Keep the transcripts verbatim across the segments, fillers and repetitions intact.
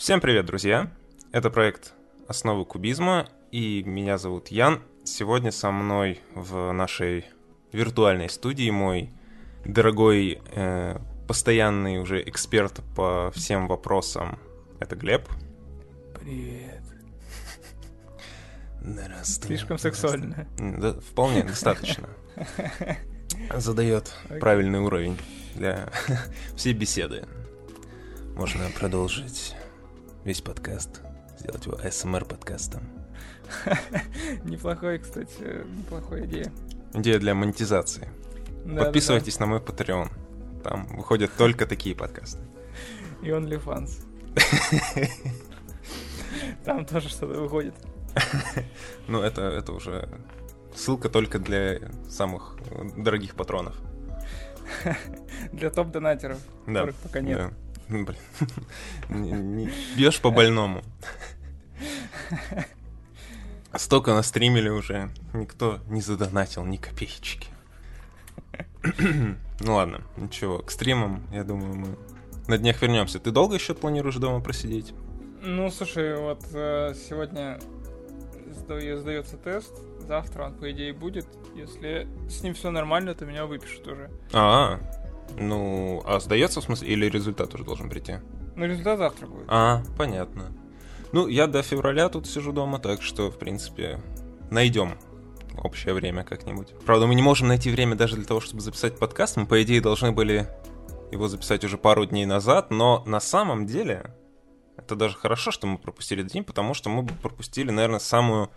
Всем привет, друзья! Это проект «Основы Кубизма», и меня зовут Ян. Сегодня со мной в нашей виртуальной студии мой дорогой, э, постоянный уже эксперт по всем вопросам. Это Глеб. Привет. Слишком сексуально. Да, вполне достаточно. Задает правильный уровень для всей беседы. Можно продолжить весь подкаст, сделать его эй эс эм ар-подкастом. Неплохой, кстати, неплохая идея. Идея для монетизации. Да, Подписывайтесь да. на мой Patreon. Там выходят только такие подкасты. И OnlyFans. Там тоже что-то выходит. Ну, это, это уже ссылка только для самых дорогих патронов. Для топ-донатеров, да, которых пока нет. Да. Блин, не, не. Бьешь по-больному. Столько настримили уже. Никто не задонатил ни копеечки. Ну ладно, ничего, к стримам, я думаю, мы на днях вернемся. Ты долго еще планируешь дома просидеть? Ну, слушай, вот сегодня сдается тест. Завтра он, по идее, будет. Если с ним все нормально, то меня выпишут уже. А-а-а. Ну, а сдается, в смысле, или результат уже должен прийти? Ну, результат завтра будет. А, понятно. Ну, я до февраля тут сижу дома, так что, в принципе, найдем общее время как-нибудь. Правда, мы не можем найти время даже для того, чтобы записать подкаст. Мы, по идее, должны были его записать уже пару дней назад, но на самом деле это даже хорошо, что мы пропустили день, потому что мы бы пропустили, наверное, самую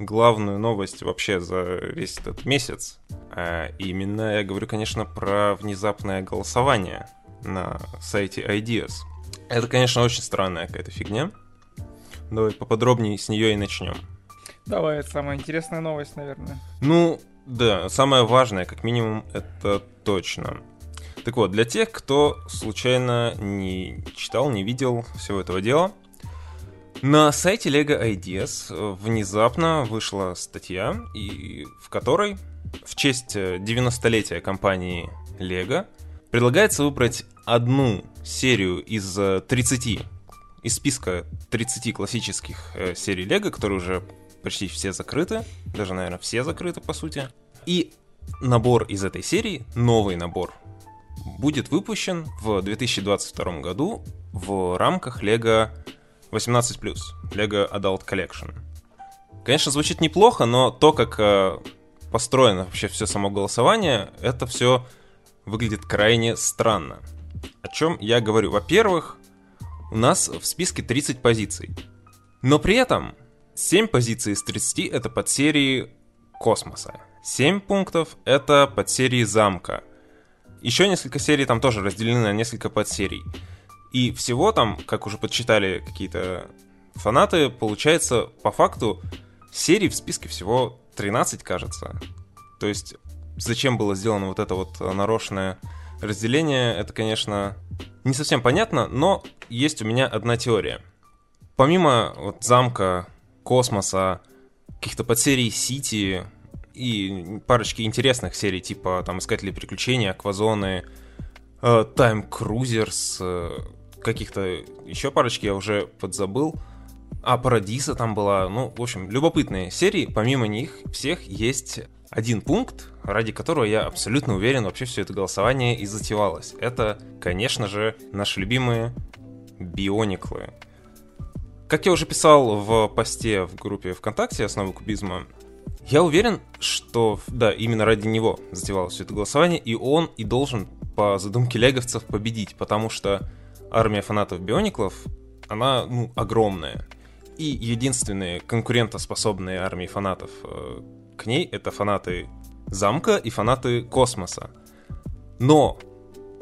главную новость вообще за весь этот месяц. А именно, я говорю, конечно, про внезапное голосование на сайте Ideas. Это, конечно, очень странная какая-то фигня. Давай поподробнее с нее и начнем. Давай, это самая интересная новость, наверное. Ну, да, самая важная, как минимум, это точно. Так вот, для тех, кто случайно не читал, не видел всего этого дела, на сайте LEGO Ideas внезапно вышла статья, и, в которой в честь девяностолетия компании LEGO предлагается выбрать одну серию из тридцати, из списка тридцати классических серий LEGO, которые уже почти все закрыты, даже, наверное, все закрыты, по сути. И набор из этой серии, новый набор, будет выпущен в две тысячи двадцать втором году в рамках LEGO восемнадцать плюс, LEGO Adult Collection. Конечно, звучит неплохо, но то, как построено вообще все само голосование, это все выглядит крайне странно. О чем я говорю? Во-первых, у нас в списке тридцать позиций. Но при этом семь позиций из тридцати это подсерии космоса. семь пунктов это подсерии замка. Еще несколько серий там тоже разделены на несколько подсерий. И всего там, как уже подсчитали какие-то фанаты, получается, по факту, серий в списке всего тринадцать, кажется. То есть, зачем было сделано вот это вот нарочное разделение, это, конечно, не совсем понятно, но есть у меня одна теория. Помимо вот замка, космоса, каких-то подсерий Сити и парочки интересных серий, типа там Искатели приключений, Аквазоны, Тайм Крузерс, каких-то еще парочки я уже подзабыл. А Парадиса там была. Ну, в общем, любопытные серии. Помимо них всех есть один пункт, ради которого я абсолютно уверен, вообще все это голосование и затевалось. Это, конечно же, наши любимые Биониклы. Как я уже писал в посте в группе ВКонтакте «Основы Кубизма», я уверен, что, да, именно ради него затевалось все это голосование, и он и должен по задумке леговцев победить, потому что армия фанатов Биониклов, она, ну, огромная. И единственные конкурентоспособные армии фанатов э, к ней — это фанаты замка и фанаты космоса. Но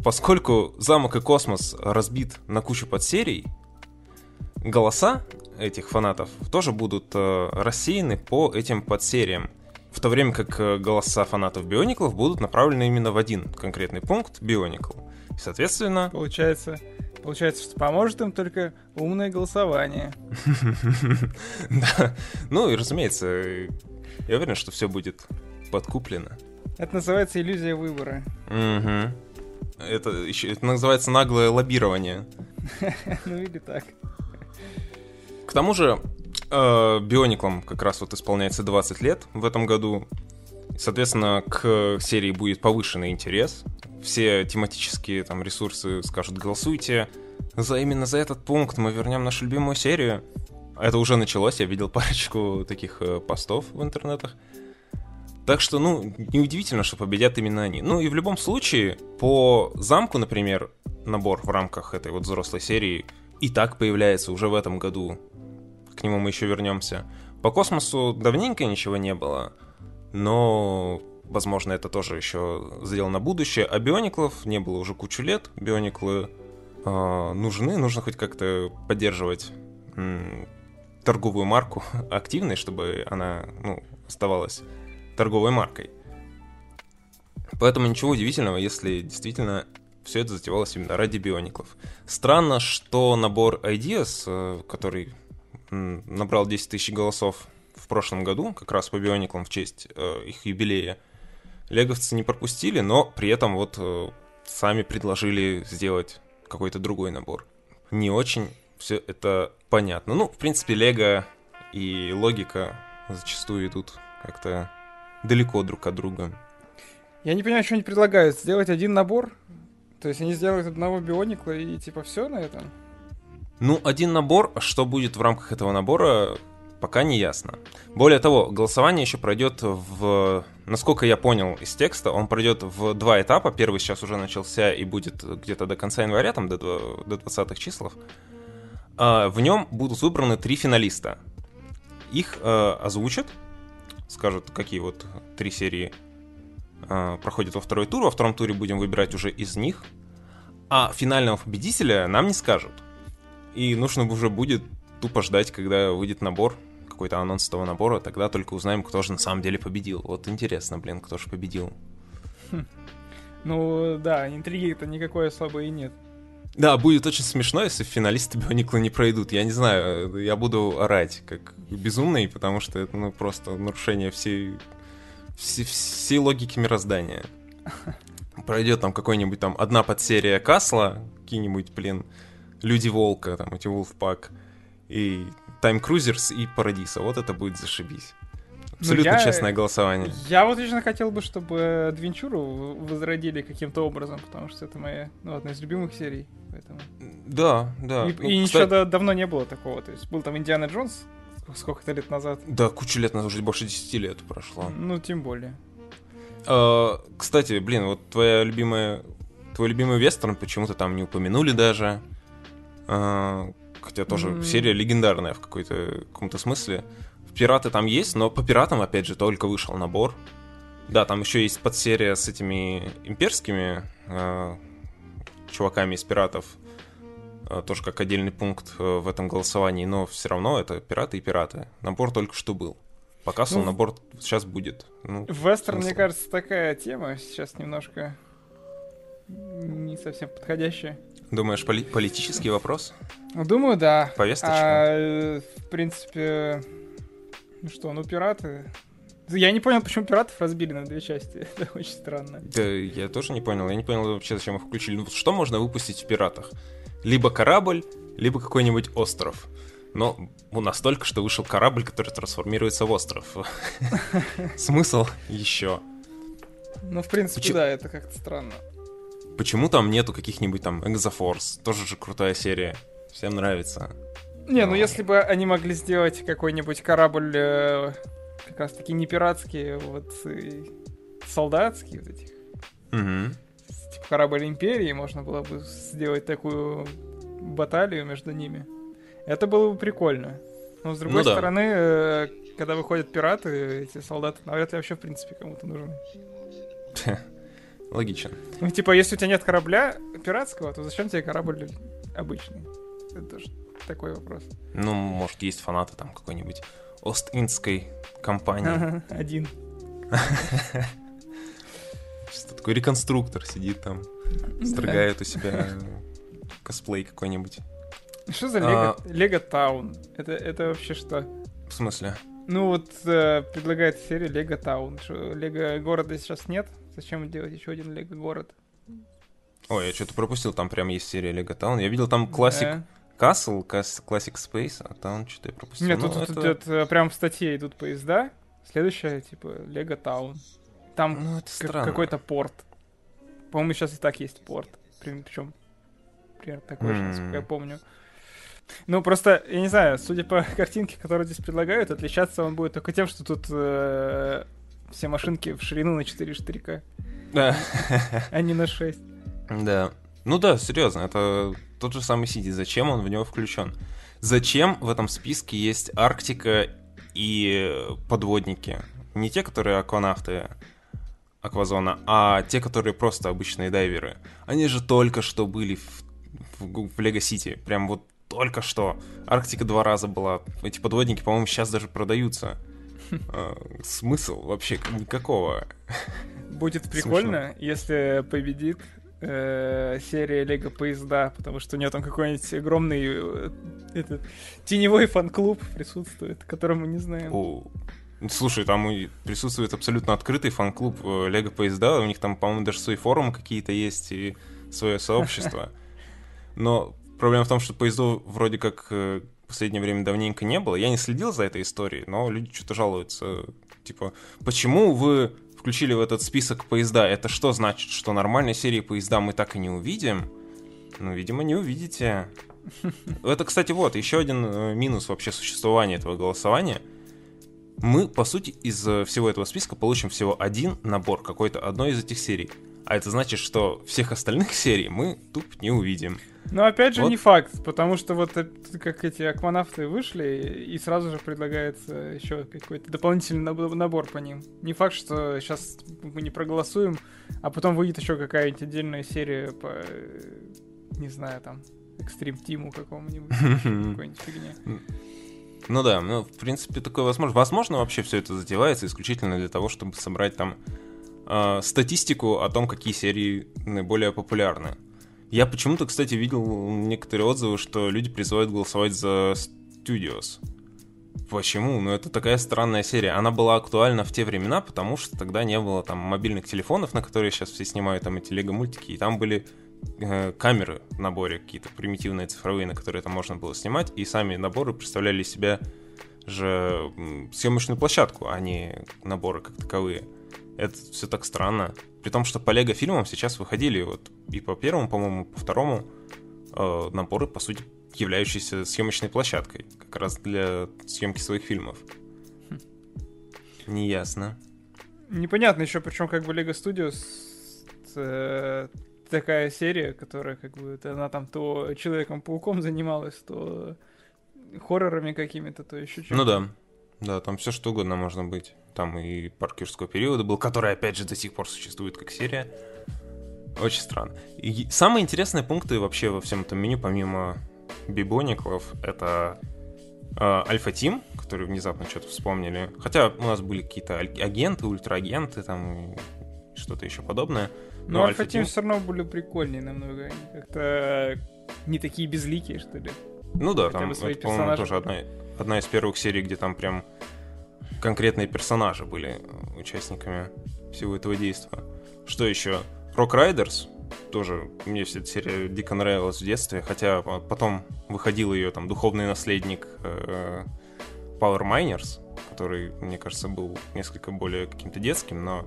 поскольку замок и космос разбит на кучу подсерий, голоса этих фанатов тоже будут э, рассеяны по этим подсериям, в то время как голоса фанатов Биониклов будут направлены именно в один конкретный пункт Бионикл. И, соответственно... Получается, получается, что поможет им только умное голосование. Да. Ну и, разумеется, я уверен, что все будет подкуплено. Это называется иллюзия выбора. Это называется наглое лоббирование. Ну или так. К тому же, э, Биониклам как раз вот исполняется двадцать лет в этом году. Соответственно, к серии будет повышенный интерес. Все тематические там ресурсы скажут: голосуйте за именно за этот пункт, мы вернем нашу любимую серию. Это уже началось, я видел парочку таких постов в интернетах. Так что, ну, неудивительно, что победят именно они. Ну и в любом случае, по замку, например, набор в рамках этой вот взрослой серии и так появляется уже в этом году. К нему мы еще вернемся. По космосу давненько ничего не было, но, возможно, это тоже еще задел на будущее. А биониклов не было уже кучу лет. Биониклы э, нужны, нужно хоть как-то поддерживать м- торговую марку активной, чтобы она, ну, оставалась торговой маркой. Поэтому ничего удивительного, если действительно все это затевалось именно ради биониклов. Странно, что набор Ideas, который набрал десять тысяч голосов в прошлом году, как раз по биониклам в честь их юбилея, леговцы не пропустили, но при этом вот сами предложили сделать какой-то другой набор. Не очень все это понятно. Ну, в принципе, лего и логика зачастую идут как-то далеко друг от друга. Я не понимаю, что они предлагают. Сделать один набор? То есть они сделают одного бионикла и типа все на этом? Ну, один набор, что будет в рамках этого набора, пока не ясно. Более того, голосование еще пройдет в... Насколько я понял из текста, он пройдет в два этапа. Первый сейчас уже начался и будет где-то до конца января, там до двадцатых числах. В нем будут выбраны три финалиста. Их озвучат, скажут, какие вот три серии э, проходят во второй тур. Во втором туре будем выбирать уже из них. А финального победителя нам не скажут. И нужно уже будет тупо ждать, когда выйдет набор, какой-то анонс этого набора. Тогда только узнаем, кто же на самом деле победил. Вот интересно, блин, кто же победил. Хм. Ну да, интриги-то никакой особой и нет. Да, будет очень смешно, если финалисты Биониклы не пройдут. Я не знаю, я буду орать как безумный, потому что это, ну, просто нарушение всей, всей, всей логики мироздания. Пройдет там какой-нибудь там одна подсерия Касла, какие-нибудь, блин, Люди-Волка, там, эти Wolfpack, и Тайм Крузерс, и Парадиса. Вот это будет зашибись. Абсолютно я, честное голосование. Я вот лично хотел бы, чтобы Адвенчуру возродили каким-то образом, потому что это моя, ну, одна из любимых серий. Поэтому... Да, да. И, ну, и кстати... ничего давно не было такого. То есть был там Индиана Джонс сколько-то лет назад. Да, кучу лет назад, уже больше десяти лет прошло. Ну, тем более. А, кстати, блин, вот твоя любимая, твой любимый вестерн почему-то там не упомянули даже. А, хотя тоже mm-hmm. серия легендарная в какой-то, в каком-то смысле. Пираты там есть, но по пиратам, опять же, только вышел набор. Да, там еще есть подсерия с этими имперскими э, чуваками из пиратов. Э, тоже как отдельный пункт э, в этом голосовании, но все равно это пираты и пираты. Набор только что был. Пока ну, набор сейчас будет. Ну, вестерн, мне кажется, такая тема сейчас немножко не совсем подходящая. Думаешь, поли- политический вопрос? Думаю, да. Повесточка? А, в принципе... Ну что, ну пираты... Я не понял, почему пиратов разбили на две части. Это очень странно. Да, я тоже не понял. Я не понял вообще, зачем их включили. Ну, что можно выпустить в пиратах? Либо корабль, либо какой-нибудь остров. Но у нас только что вышел корабль, который трансформируется в остров. Смысл еще. Ну, в принципе, да, это как-то странно. Почему там нету каких-нибудь там Exo Force? Тоже же крутая серия. Всем нравится. Не, ну если бы они могли сделать какой-нибудь корабль э, как раз-таки не пиратский, вот солдатский вот этих. Угу. Типа корабль Империи, можно было бы сделать такую баталию между ними. Это было бы прикольно. Но с другой ну, стороны, да. э, когда выходят пираты, эти солдаты навряд ли вообще в принципе кому-то нужны. Логично. Ну типа, если у тебя нет корабля пиратского, то зачем тебе корабль обычный? Это тоже... такой вопрос. Ну, может, есть фанаты там какой-нибудь ост-индской компании. Ага, один. Что такой реконструктор сидит там, строгает у себя косплей какой-нибудь. Что за Лего Таун? Это вообще что? В смысле? Ну вот предлагает серия Лего Таун. Лего города сейчас нет. Зачем делать еще один Лего город? Ой, я что-то пропустил. Там прям есть серия Лего Таун. Я видел там классик. Castle, Classic Space, а там что-то я пропустил. Нет, тут, это... тут идет, прям в статье идут поезда. Следующая, типа, Лего Таун. Там ну, к- какой-то порт. По-моему, сейчас и так есть порт. Причем, например, такой же, насколько я помню. Ну, просто, я не знаю, судя по картинке, которую здесь предлагают, отличаться он будет только тем, что тут э, все машинки в ширину на четыре штырька. Да. А не на шесть. Да. Ну да, серьезно, это тот же самый Сити. Зачем он в него включен? Зачем в этом списке есть Арктика и подводники? Не те, которые акванавты Аквазона, а те, которые просто обычные дайверы. Они же только что были в Лего Сити. Прям вот только что. Арктика два раза была. Эти подводники, по-моему, сейчас даже продаются. Смысл вообще никакого. Будет прикольно, если победит серия Лего поезда, потому что у нее там какой-нибудь огромный этот, теневой фан-клуб присутствует, которого мы не знаем. О, слушай, там присутствует абсолютно открытый фан-клуб Лего поезда, у них там, по-моему, даже свои форумы какие-то есть и свое сообщество. Но проблема в том, что поездов вроде как в последнее время давненько не было. Я не следил за этой историей, но люди что-то жалуются. Типа, почему вы включили в этот список поезда? Это что значит, что нормальной серии поезда мы так и не увидим? Ну, видимо, не увидите. Это, кстати, вот, еще один минус вообще существования этого голосования. Мы, по сути, из всего этого списка получим всего один набор какой-то одной из этих серий. А это значит, что всех остальных серий мы тупо не увидим. Но опять же вот. Не факт, потому что вот как эти акванавты вышли, и сразу же предлагается еще какой-то дополнительный набор по ним. Не факт, что сейчас мы не проголосуем, а потом выйдет еще какая-нибудь отдельная серия по, не знаю, там, Extreme Team какому-нибудь, какой-нибудь фигня. Ну да, ну в принципе такое возможно. Возможно вообще все это затевается исключительно для того, чтобы собрать там э, статистику о том, какие серии наиболее популярны. Я почему-то, кстати, видел некоторые отзывы, что люди призывают голосовать за Studios. Почему? Ну, это такая странная серия. Она была актуальна в те времена, потому что тогда не было там мобильных телефонов, на которые сейчас все снимают там эти лего-мультики, и там были э, камеры в наборе, какие-то примитивные цифровые, на которые там можно было снимать, и сами наборы представляли себя же съемочную площадку, а не наборы как таковые. Это все так странно. При том, что по лего-фильмам сейчас выходили вот и по первому, по-моему, по второму э, наборы, по сути, являющиеся съемочной площадкой, как раз для съемки своих фильмов. Хм. Неясно. Непонятно еще, причем как бы Лего Studios э, такая серия, которая как бы она там то Человеком-пауком занималась, то хоррорами какими-то, то еще чем-то. Ну да. Да, там все что угодно можно быть. Там и парк юрского периода был, который, опять же, до сих пор существует как серия. Очень странно. И самые интересные пункты вообще во всем этом меню, помимо биониклов, это э, Альфа Тим, который внезапно что-то вспомнили. Хотя у нас были какие-то агенты, ультраагенты, там что-то еще подобное. Но, Но Альфа Тим все равно были прикольнее намного. Они как-то не такие безликие, что ли. Ну да, хотя там, это, по-моему, тоже одна, одна из первых серий, где там прям конкретные персонажи были участниками всего этого действа. Что еще? Rock Riders. Тоже мне вся эта серия дико нравилась в детстве, хотя потом выходил ее там духовный наследник Power Miners, который, мне кажется, был несколько более каким-то детским, но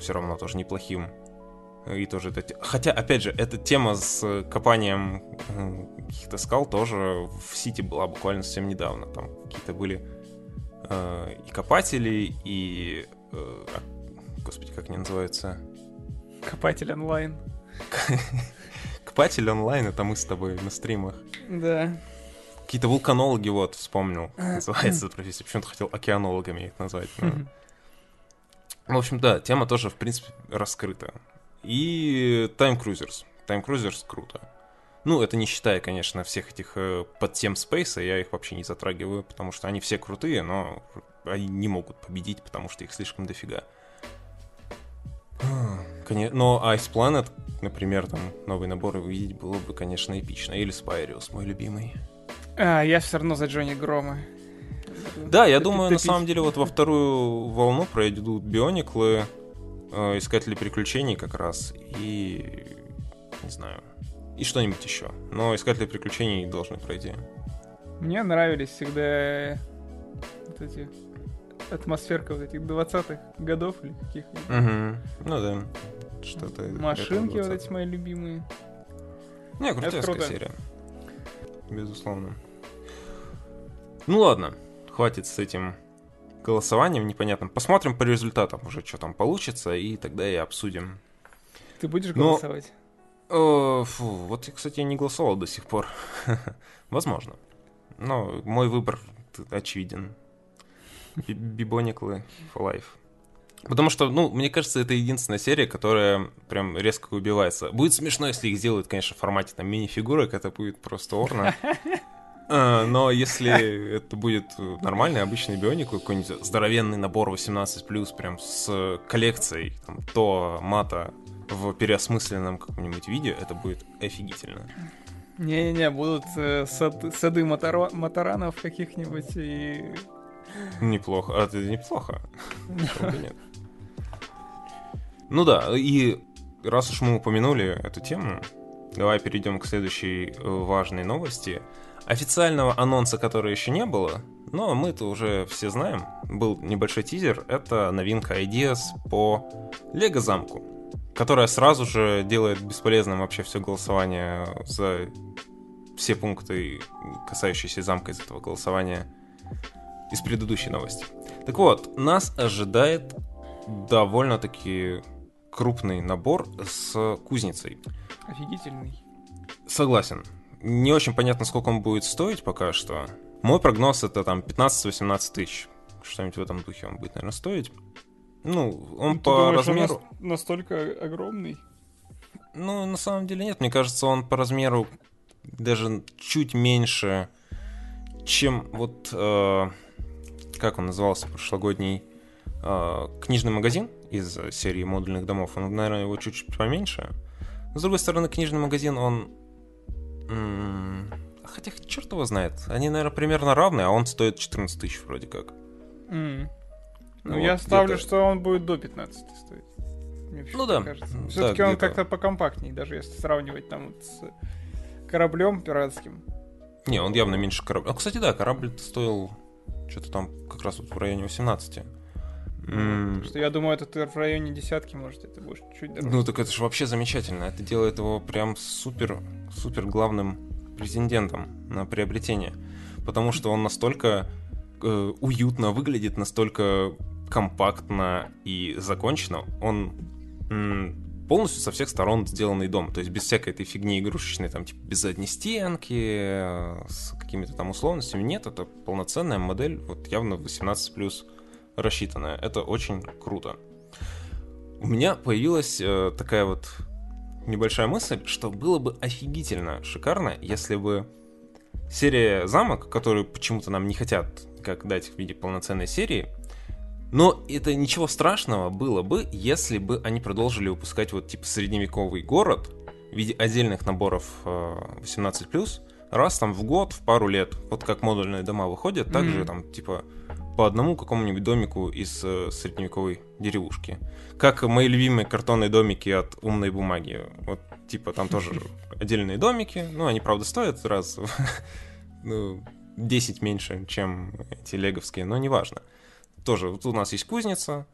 все равно тоже неплохим. И тоже это... Хотя, опять же, эта тема с копанием каких-то скал тоже в Сити была буквально совсем недавно. Там какие-то были э, и копатели, и... Э, господи, как они называются? Копатель онлайн. Копатель онлайн, это мы с тобой на стримах. Да. Какие-то вулканологи, вот, вспомнил, называется профессия. Почему-то хотел океанологами их назвать. В общем, да, тема тоже, в принципе, раскрыта. И Тайм Крузерс. Тайм Крузерс круто. Ну, это не считая, конечно, всех этих э, подтем спейса, я их вообще не затрагиваю, потому что они все крутые, но они не могут победить, потому что их слишком дофига. Конечно, но Ice Planet, например, там новый набор увидеть было бы, конечно, эпично. Или Spyrios, мой любимый. А, я все равно за Джонни Грома. Да, я думаю, на самом деле, вот во вторую волну пройдут Биониклы, Искатели приключений как раз, и... не знаю, и что-нибудь еще. Но искатели приключений должны пройти. Мне нравились всегда вот эти атмосферка вот этих двадцатых годов или каких-нибудь. Угу. Ну да. Что-то. Машинки вот эти мои любимые. Не, крутая серия. Безусловно. Ну ладно, хватит с этим голосованием непонятным. Посмотрим по результатам уже, что там получится, и тогда и обсудим. Ты будешь Но... голосовать? О, фу, вот, кстати, я не голосовал до сих пор. Возможно. Но мой выбор очевиден. Биониклы for life. Потому что, ну, мне кажется, это единственная серия, которая прям резко убивается. Будет смешно, если их сделают, конечно, в формате там мини-фигурок, это будет просто орно. Но если это будет нормальный, обычный биониклы, какой-нибудь здоровенный набор восемнадцать плюс, прям с коллекцией там, то мата в переосмысленном каком-нибудь виде, это будет офигительно. Не-не-не, будут э, сад, сады моторо- моторанов каких-нибудь и... Неплохо. А это неплохо. Нет. Ну да, и раз уж мы упомянули эту тему, давай перейдем к следующей важной новости. Официального анонса, которого еще не было, но мы-то уже все знаем. Был небольшой тизер. Это новинка Ideas по Лего замку, которая сразу же делает бесполезным вообще все голосование за все пункты, касающиеся замка из этого голосования, из предыдущей новости. Так вот, нас ожидает довольно-таки крупный набор с кузницей. Офигительный. Согласен. Не очень понятно, сколько он будет стоить пока что. Мой прогноз — это там пятнадцать-восемнадцать тысяч. Что-нибудь в этом духе он будет, наверное, стоить. Ну, он Ты по думаешь, размеру... Он нас... настолько огромный? Ну, на самом деле нет. Мне кажется, он по размеру даже чуть меньше, чем вот... Э... как он назывался, прошлогодний э, книжный магазин из серии модульных домов. Он, наверное, его чуть-чуть поменьше. Но, с другой стороны, книжный магазин, он... М-м, хотя черт его знает. Они, наверное, примерно равны, а он стоит четырнадцать тысяч вроде как. Mm. Ну, ну, я вот ставлю, где-то... что он будет до пятнадцати стоить. Мне ну да. Кажется. Все-таки да, он где-то... как-то покомпактнее, даже если сравнивать там вот с кораблем пиратским. Не, он явно меньше корабля. А, кстати, да, корабль стоил... Что-то там как раз вот в районе восемнадцати. Потому что я думаю, это в районе десятки, может, это будет чуть дороже. Ну так это же вообще замечательно. Это делает его прям супер-супер главным претендентом на приобретение. Потому что он настолько э, уютно выглядит, настолько компактно и закончено. Он м- полностью со всех сторон сделанный дом. То есть без всякой этой фигни игрушечной, там, типа, без задней стенки, с какими-то там условностями. Нет, это полноценная модель, вот явно восемнадцать плюс рассчитанная. Это очень круто. У меня появилась э, такая вот небольшая мысль, что было бы офигительно шикарно, если бы серия «Замок», которую почему-то нам не хотят как дать в виде полноценной серии, но это ничего страшного было бы, если бы они продолжили выпускать вот типа средневековый город в виде отдельных наборов восемнадцать плюс раз там в год, в пару лет. Вот как модульные дома выходят, так же mm-hmm. там типа по одному какому-нибудь домику из средневековой деревушки. Как мои любимые картонные домики от умной бумаги. Вот типа там тоже отдельные домики, ну они правда стоят раз десять меньше, чем эти леговские, но неважно. Тоже, вот у нас есть кузница,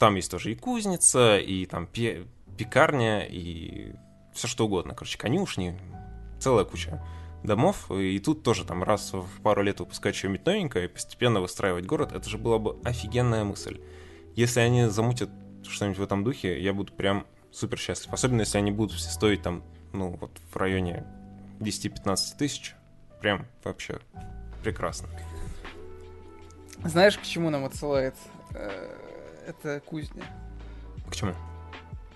там есть тоже и кузница, и там пи- пекарня, и все что угодно, короче, конюшни, целая куча домов, и тут тоже там раз в пару лет выпускать что-нибудь новенькое и постепенно выстраивать город, это же была бы офигенная мысль. Если они замутят что-нибудь в этом духе, я буду прям супер счастлив, особенно если они будут все стоить там, ну, вот в районе десять-пятнадцать тысяч, прям вообще прекрасно. Знаешь, к чему нам отсылает эта кузня? К чему?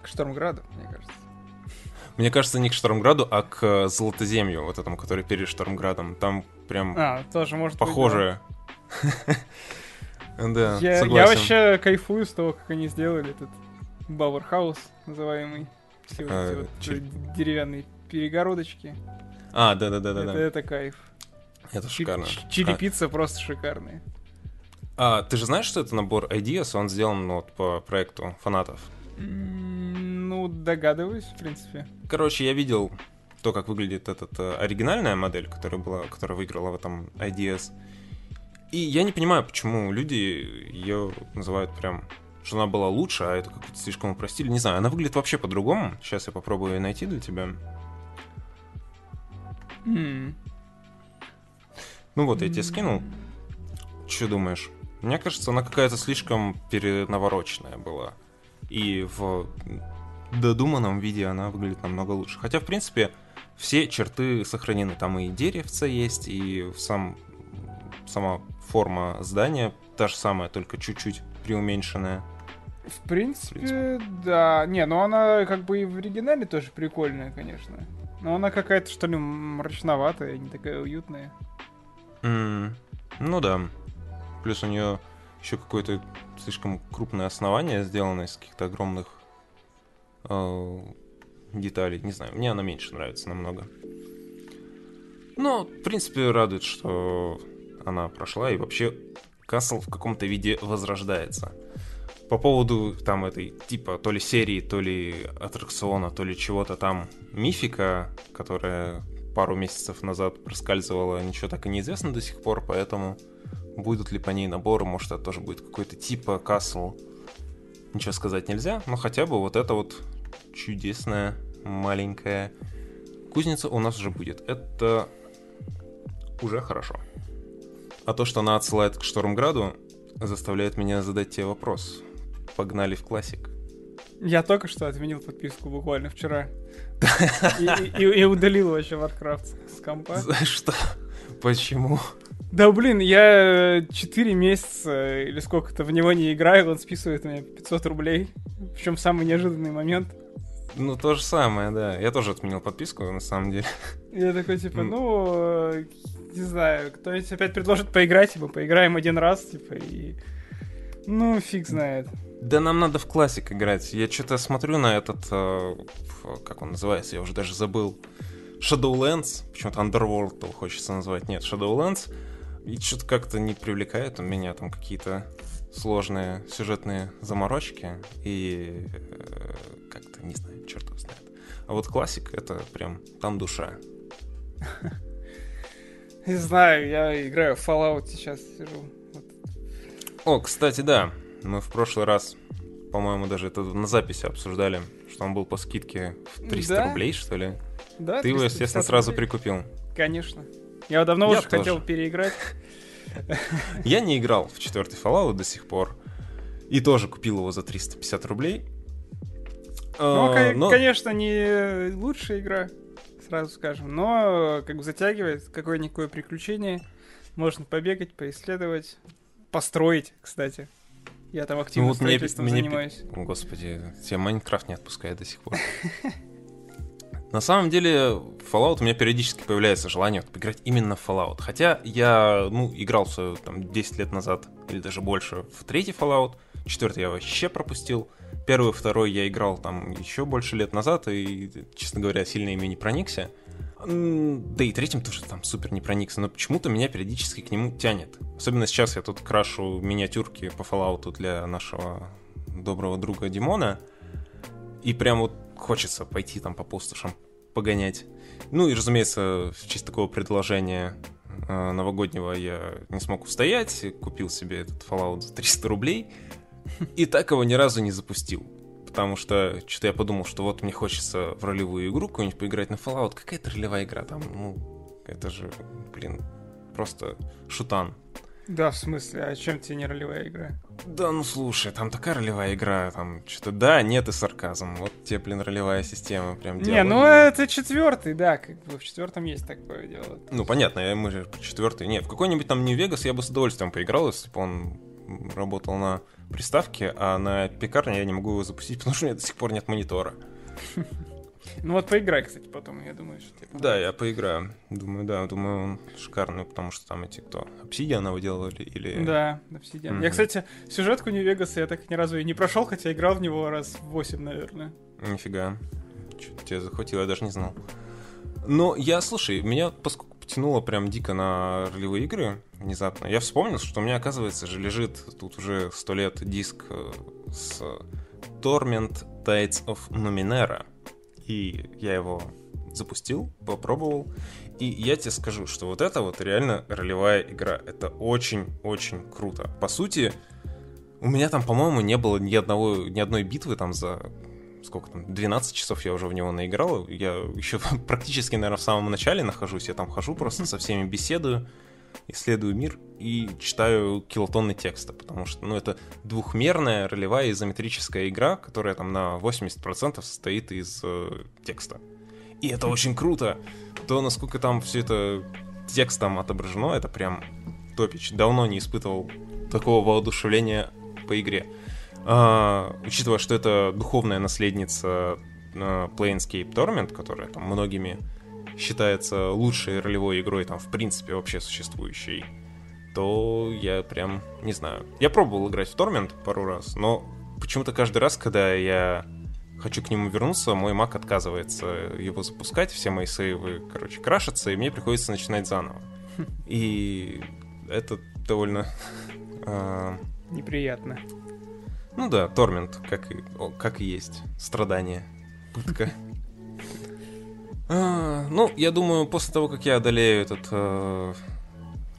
К Штормграду, мне кажется. Мне кажется, не к Штормграду, а к Золотоземью, вот этому, который перед Штормградом. Там прям а, тоже, может похожее. Да, согласен. Я вообще кайфую с того, как они сделали этот Бауэрхаус, называемый. Все эти деревянные перегородочки. А, да-да-да-да. Это кайф. Это шикарно. Черепица просто шикарная. А ты же знаешь, что это набор Ideas, он сделан ну, вот, по проекту фанатов? Ну, догадываюсь, в принципе. Короче, я видел то, как выглядит эта оригинальная модель, которая была, которая выиграла в этом Ideas. И я не понимаю, почему люди ее называют прям, что она была лучше, а это как-то слишком упростили. Не знаю, она выглядит вообще по-другому. Сейчас я попробую ее найти для тебя. Mm. Ну вот, я тебе скинул. Что думаешь? Мне кажется, она какая-то слишком перенавороченная была. И в додуманном виде она выглядит намного лучше. Хотя, в принципе, все черты сохранены. Там и деревца есть, и сам, сама форма здания та же самая, только чуть-чуть преуменьшенная. В принципе, в принципе, да. Не, ну она как бы и в оригинале тоже прикольная, конечно. Но она какая-то, что ли, мрачноватая, не такая уютная. Mm, ну да. Плюс у нее еще какое-то слишком крупное основание сделано из каких-то огромных э, деталей. Не знаю, мне она меньше нравится намного. Но, в принципе, радует, что она прошла, и вообще Castle в каком-то виде возрождается. По поводу там этой типа то ли серии, то ли аттракциона, то ли чего-то там мифика, которая пару месяцев назад проскальзывала, ничего так и неизвестно до сих пор, поэтому будут ли по ней наборы, может, это тоже будет какой-то типа Castle. Ничего сказать нельзя, но хотя бы вот эта вот чудесная маленькая кузница у нас уже будет. Это уже хорошо. А то, что она отсылает к Штормграду, заставляет меня задать тебе вопрос. Погнали в классик. Я только что отменил подписку буквально вчера. И, и, и удалил вообще Warcraft с компа. За что? Почему? Да блин, я четыре месяца или сколько-то в него не играю, он списывает мне пятьсот рублей. Причем в самый неожиданный момент. Ну, то же самое, да. Я тоже отменил подписку, на самом деле. Я такой, типа, ну, не знаю, кто-нибудь опять предложит поиграть, типа, поиграем один раз, типа, и... Ну, фиг знает. Да нам надо в классик играть. Я что-то смотрю на этот, как он называется, я уже даже забыл. Shadowlands, почему-то Underworld хочется назвать. Нет, Shadowlands. И что-то как-то не привлекает у меня там какие-то сложные сюжетные заморочки. И как-то, не знаю, черт его знает. А вот классик, это прям там душа. Не знаю, я играю в Fallout сейчас, сижу. О, кстати, да. Мы в прошлый раз, по-моему, даже это на записи обсуждали, что он был по скидке в триста рублей, что ли? Да, ты его, естественно, сразу прикупил. Конечно. Я давно уже хотел переиграть. Я не играл в четвертый Fallout до сих пор. И тоже купил его за триста пятьдесят рублей. Ну, а, но... конечно, не лучшая игра, сразу скажем. Но как бы затягивает какое-никакое приключение. Можно побегать, поисследовать. Построить, кстати. Я там активно ну, вот строительством мне, занимаюсь. Мне... Господи, тебя Майнкрафт не отпускает до сих пор. На самом деле, Fallout у меня периодически появляется желание поиграть именно в Fallout. Хотя я, ну, играл все там десять лет назад, или даже больше, в третий Fallout. Четвертый я вообще пропустил. Первый, второй я играл там еще больше лет назад, и, честно говоря, сильно ими не проникся. Да и третьим тоже там супер не проникся, но почему-то меня периодически к нему тянет. Особенно сейчас я тут крашу миниатюрки по Fallout для нашего доброго друга Димона. И прям вот хочется пойти там по пустошам погонять. Ну и, разумеется, в честь такого предложения э, новогоднего я не смог устоять. Купил себе этот Fallout за триста рублей. И так его ни разу не запустил. Потому что что-то я подумал, что вот мне хочется в ролевую игру какую-нибудь поиграть на Fallout. Какая-то ролевая игра там, ну, это же, блин, просто шутан. Да, в смысле, а чем тебе не ролевая игра? Да, ну слушай, там такая ролевая игра, там что-то да, нет и сарказм. Вот тебе, блин, ролевая система прям делает. Не, ну это четвертый, да, как бы в четвертом есть такое дело. Ну понятно, мы же четвертый. Не, в какой-нибудь там Нью-Вегас я бы с удовольствием поиграл, если бы он работал на приставке, а на пекарне я не могу его запустить, потому что у меня до сих пор нет монитора. Ну вот поиграй, кстати, потом, я думаю, что тебе понравится. Да, я поиграю. Думаю, да, думаю, он шикарный, потому что там эти кто? Obsidian его делали или... Да, Obsidian. Mm-hmm. Я, кстати, сюжетку Нью-Вегаса я так ни разу и не прошел, хотя играл в него раз в восемь, наверное. Нифига. Что-то тебя захватило, я даже не знал. Но я, слушай, меня поскольку потянуло прям дико на ролевые игры внезапно, я вспомнил, что у меня, оказывается, же лежит тут уже сто лет диск с Torment: Tides of Numenera. И я его запустил, попробовал, и я тебе скажу, что вот это вот реально ролевая игра. Это очень-очень круто. По сути, у меня там, по-моему, не было ни одного, ни одной битвы там за... Сколько там? двенадцать часов я уже в него наиграл. Я еще практически, наверное, в самом начале нахожусь. Я там хожу просто со всеми, беседую, исследую мир и читаю килотонны текста, потому что, ну, это двухмерная ролевая изометрическая игра, которая там на восемьдесят процентов состоит из э, текста. И это очень круто. То, насколько там все это текстом отображено, это прям топич. Давно не испытывал такого воодушевления по игре. А, учитывая, что это духовная наследница э, Planescape Torment, которая там многими считается лучшей ролевой игрой там, в принципе, вообще существующей, то я прям не знаю. Я пробовал играть в Torment пару раз, но почему-то каждый раз, когда я хочу к нему вернуться, мой Mac отказывается его запускать, все мои сейвы, короче, крашатся, и мне приходится начинать заново. И это довольно... Неприятно. Ну да, Torment, как и, о, как и есть. Страдание, пытка. А, ну, я думаю, после того, как я одолею этот э,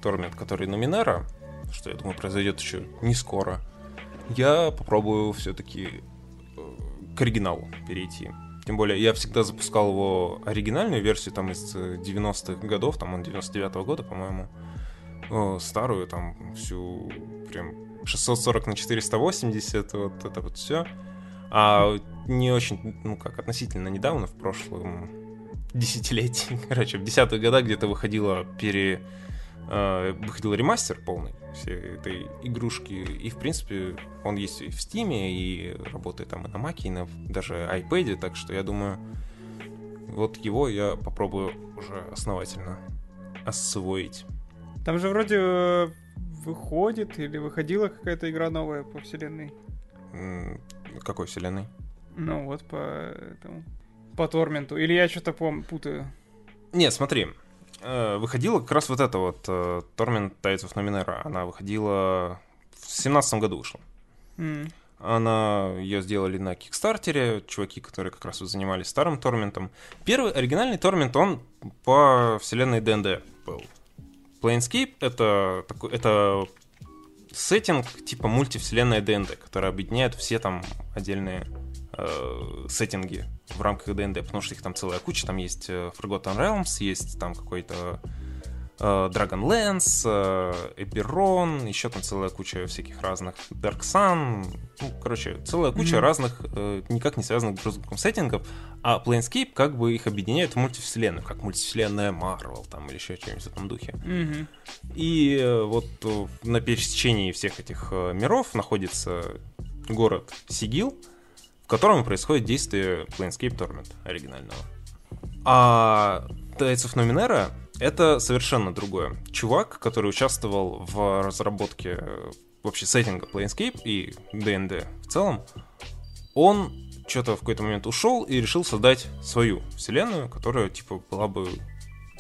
Torment, который Numenera, что, я думаю, произойдет еще не скоро, я попробую все-таки э, к оригиналу перейти. Тем более, я всегда запускал его оригинальную версию, там, из девяностых годов, там, он девяносто девятого года, по-моему, э, старую, там, всю, прям... шестьсот сорок на четыреста восемьдесят, вот это вот все. А не очень, ну как, относительно недавно, в прошлом десятилетии, короче, в десятых годах где-то выходила пере... Э, выходил ремастер полный всей этой игрушки, и, в принципе, он есть и в Стиме, и работает там и на Маке, и на даже iPad'е, так что я думаю, вот его я попробую уже основательно освоить. Там же вроде... выходит или выходила какая-то игра новая по вселенной? Какой вселенной? Ну вот по этому, по Торменту. Или я что-то пом- путаю? Не, смотри. Выходила как раз вот эта вот Torment: Tides of Numenera. Она выходила в семнадцатом году вышла. Mm. Она... Ее сделали на Кикстартере. Чуваки, которые как раз вот занимались старым Торментом. Первый оригинальный Тормент, он по вселенной ди энд ди был. Planescape — это, такой, это сеттинг типа мультивселенная ди энд ди, которая объединяет все там отдельные э, сеттинги в рамках ди энд ди, потому что их там целая куча. Там есть Forgotten Realms, есть там какой-то э, Dragonlance, э, Эберон, еще там целая куча всяких разных, Dark Sun, ну, короче, целая куча mm-hmm. разных, э, никак не связанных друг с другом сеттингов, а Planescape как бы их объединяет в мультивселенную, как мультивселенная Marvel там, или еще что-нибудь в этом духе. Mm-hmm. И э, вот э, на пересечении всех этих э, миров находится город Сигил, в котором происходит действие Planescape Torment оригинального. А Tides of Numenera — это совершенно другое. Чувак, который участвовал в разработке вообще сеттинга Planescape и ди энд ди в целом, он что-то в какой-то момент ушел и решил создать свою вселенную, которая типа была бы,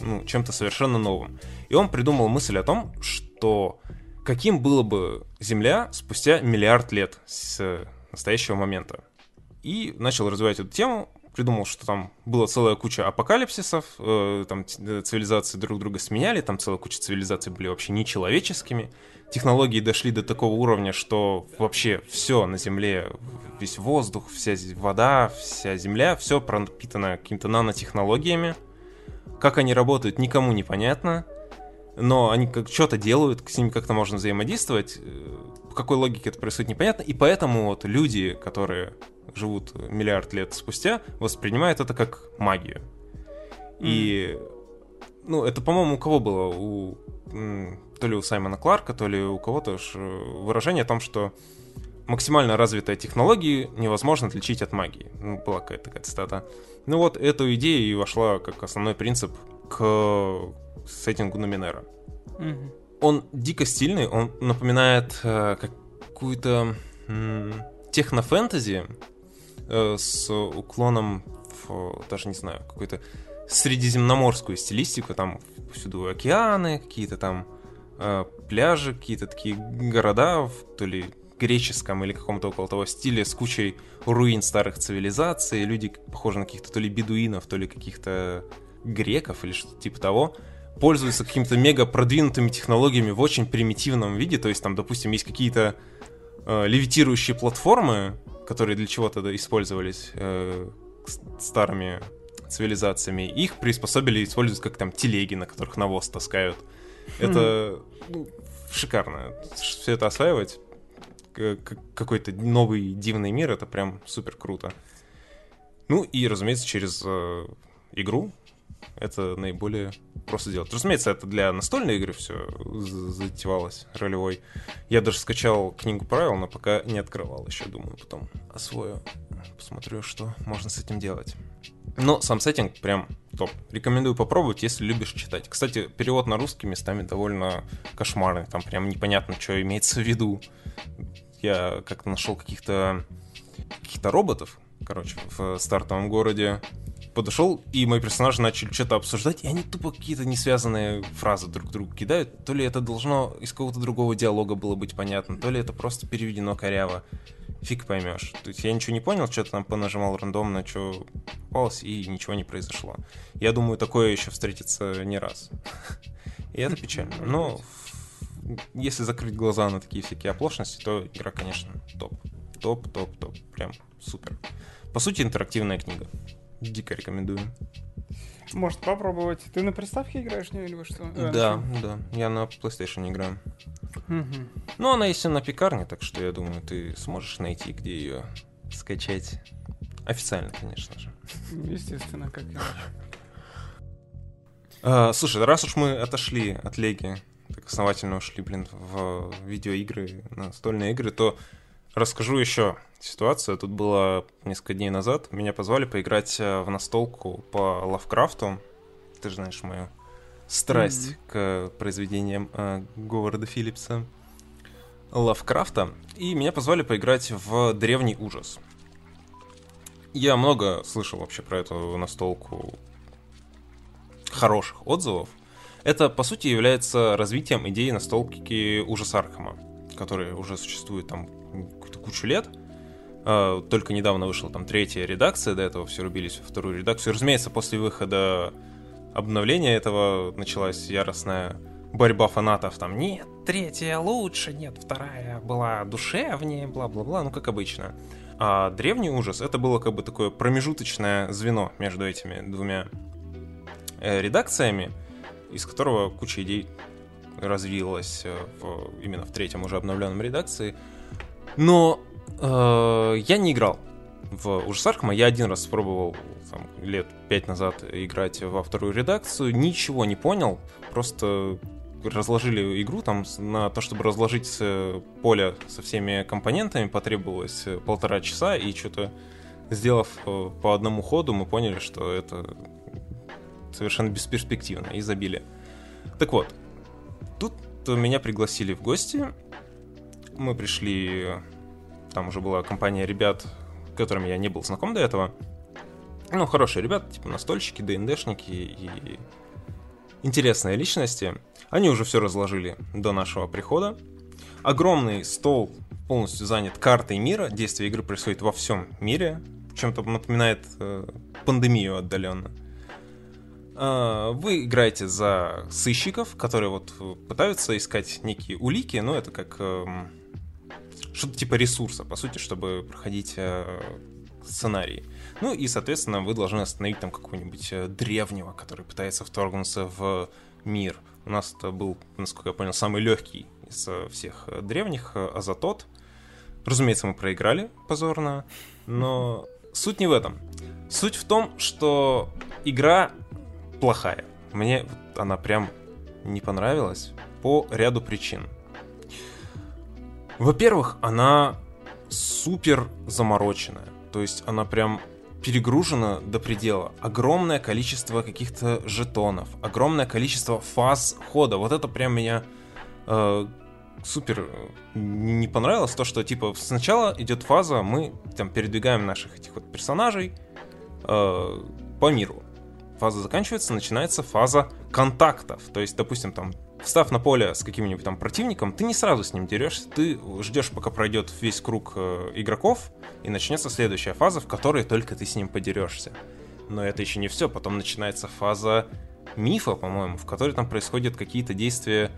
ну, чем-то совершенно новым. И он придумал мысль о том, что каким была бы Земля спустя миллиард лет с настоящего момента. И начал развивать эту тему. Придумал, что там была целая куча апокалипсисов, э, там цивилизации друг друга сменяли, там целая куча цивилизаций были вообще нечеловеческими. Технологии дошли до такого уровня, что вообще все на Земле, весь воздух, вся вода, вся Земля, все пропитано какими-то нанотехнологиями. Как они работают, никому не понятно, но они как что-то делают, с ними как-то можно взаимодействовать. По какой логике это происходит, непонятно. И поэтому вот люди, которые живут миллиард лет спустя, воспринимают это как магию. Mm. И, ну, это, по-моему, у кого было? У, то ли у Саймона Кларка, то ли у кого-то выражение о том, что максимально развитые технологии невозможно отличить от магии. Ну, была какая-то такая цитата. Ну вот, эту идею и вошла как основной принцип к сеттингу Numenera. Mm-hmm. Он дико стильный, он напоминает э, какую-то м- технофэнтези э, с уклоном в, даже не знаю, какую-то средиземноморскую стилистику. Там всюду океаны, какие-то там э, пляжи, какие-то такие города, в, то ли греческом или каком-то около того стиле с кучей руин старых цивилизаций. Люди, похожи на каких-то то ли бедуинов, то ли каких-то греков или что-то типа того, пользуются какими-то мега продвинутыми технологиями в очень примитивном виде. То есть там, допустим, есть какие-то э, левитирующие платформы, которые для чего-то использовались э, старыми цивилизациями. Их приспособили использовать как там телеги, на которых навоз таскают. Это mm-hmm. шикарно. Все это осваивать, какой-то новый дивный мир, это прям супер круто. Ну и, разумеется, через э, игру это наиболее просто делать. Разумеется, это для настольной игры все затевалось, ролевой. Я даже скачал книгу правил, но пока не открывал еще, думаю, потом освою. Посмотрю, что можно с этим делать. Но сам сеттинг прям топ. Рекомендую попробовать, если любишь читать. Кстати, перевод на русский местами довольно кошмарный. Там прям непонятно, что имеется в виду. Я как-то нашел каких-то каких-то роботов, короче, в стартовом городе. Подошел, и мои персонажи начали что-то обсуждать, и они тупо какие-то несвязанные фразы друг к другу кидают. То ли это должно из какого-то другого диалога было быть понятно, то ли это просто переведено коряво. Фиг поймешь. То есть я ничего не понял, что-то там понажимал рандомно, что попалось, и ничего не произошло. Я думаю, такое еще встретится не раз. И это печально. Но если закрыть глаза на такие всякие оплошности, то игра, конечно, топ. Топ, топ, топ. Прям супер. По сути, интерактивная книга. Дико рекомендую. Может попробовать. Ты на приставке играешь, не или вы что? Да, а, да. Я на PlayStation играю. Угу. Ну, она есть и на пекарне, так что я думаю, ты сможешь найти, где ее скачать. Официально, конечно же. Естественно, как я. а, Слушай, раз уж мы отошли от Леги, так основательно ушли, блин, в видеоигры, настольные игры, то расскажу еще ситуацию. Тут было несколько дней назад. Меня позвали поиграть в настолку по Лавкрафту. Ты же знаешь мою страсть mm-hmm. к произведениям э, Говарда Филлипса Лавкрафта. И меня позвали поиграть в «Древний ужас». Я много слышал вообще про эту настолку хороших отзывов. Это, по сути, является развитием идеи настолки «Ужас Аркхема», который уже существует там кучу лет. Только недавно вышла там третья редакция, до этого все рубились во вторую редакцию. Разумеется, после выхода обновления этого началась яростная борьба фанатов. Там нет, третья лучше, нет, вторая была душевнее, бла-бла-бла, ну как обычно. А «Древний ужас» это было как бы такое промежуточное звено между этими двумя редакциями, из которого куча идей развилась в, именно в третьем уже обновленном редакции. Но э, я не играл в «Ужас Аркхема». Я один раз пробовал там, лет пять назад играть во вторую редакцию. Ничего не понял. Просто разложили игру. Там на то, чтобы разложить поле со всеми компонентами, потребовалось полтора часа. И что-то сделав по одному ходу, мы поняли, что это совершенно бесперспективно. И забили. Так вот, тут меня пригласили в гости. Мы пришли, там уже была компания ребят, с которыми я не был знаком до этого. Ну, хорошие ребята, типа настольщики, ди энд ди-шники и интересные личности. Они уже все разложили до нашего прихода. Огромный стол полностью занят картой мира. Действие игры происходит во всем мире. Чем-то напоминает э, пандемию отдаленно. Вы играете за сыщиков, которые вот пытаются искать некие улики, но это как э, что-то типа ресурса, по сути, чтобы проходить э, сценарий. Ну и, соответственно, вы должны остановить там какого-нибудь древнего, который пытается вторгнуться в мир. У нас это был, насколько я понял, самый легкий из всех древних, Азатот. Разумеется, мы проиграли позорно, но суть не в этом. Суть в том, что игра плохая. Мне она прям не понравилась по ряду причин. Во-первых, она супер замороченная. То есть она прям перегружена до предела. Огромное количество каких-то жетонов, огромное количество фаз хода. Вот это прям меня э, супер не понравилось. То, что типа сначала идет фаза, мы там передвигаем наших этих вот персонажей э, по миру. Фаза заканчивается, начинается фаза контактов. То есть, допустим, там встав на поле с каким-нибудь там противником, ты не сразу с ним дерешься, ты ждешь, пока пройдет весь круг игроков, и начнется следующая фаза, в которой только ты с ним подерешься. Но это еще не все, потом начинается фаза мифа, по-моему, в которой там происходят какие-то действия,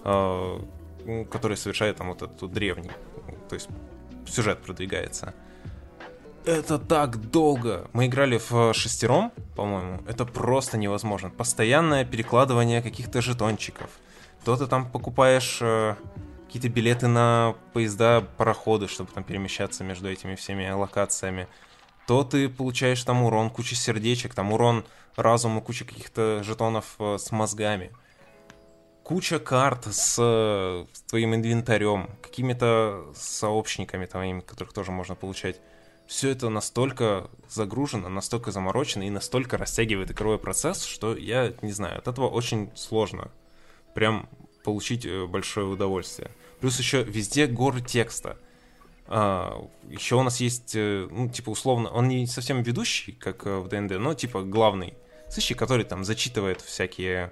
которые совершает там вот этот древний, то есть сюжет продвигается. Это так долго. Мы играли в шестером, по-моему. Это просто невозможно. Постоянное перекладывание каких-то жетончиков. То ты там покупаешь э, какие-то билеты на поезда, пароходы, чтобы там перемещаться между этими всеми локациями. То ты получаешь там урон, куча сердечек, там урон разума, куча каких-то жетонов э, с мозгами. Куча карт с, э, с твоим инвентарем, какими-то сообщниками твоими, которых тоже можно получать. Все это настолько загружено, настолько заморочено и настолько растягивает игровой процесс, что я не знаю, от этого очень сложно прям получить большое удовольствие. Плюс еще везде горы текста. А, еще у нас есть, ну, типа, условно, он не совсем ведущий, как в ди энд ди, но, типа, главный сыщик, который там зачитывает всякие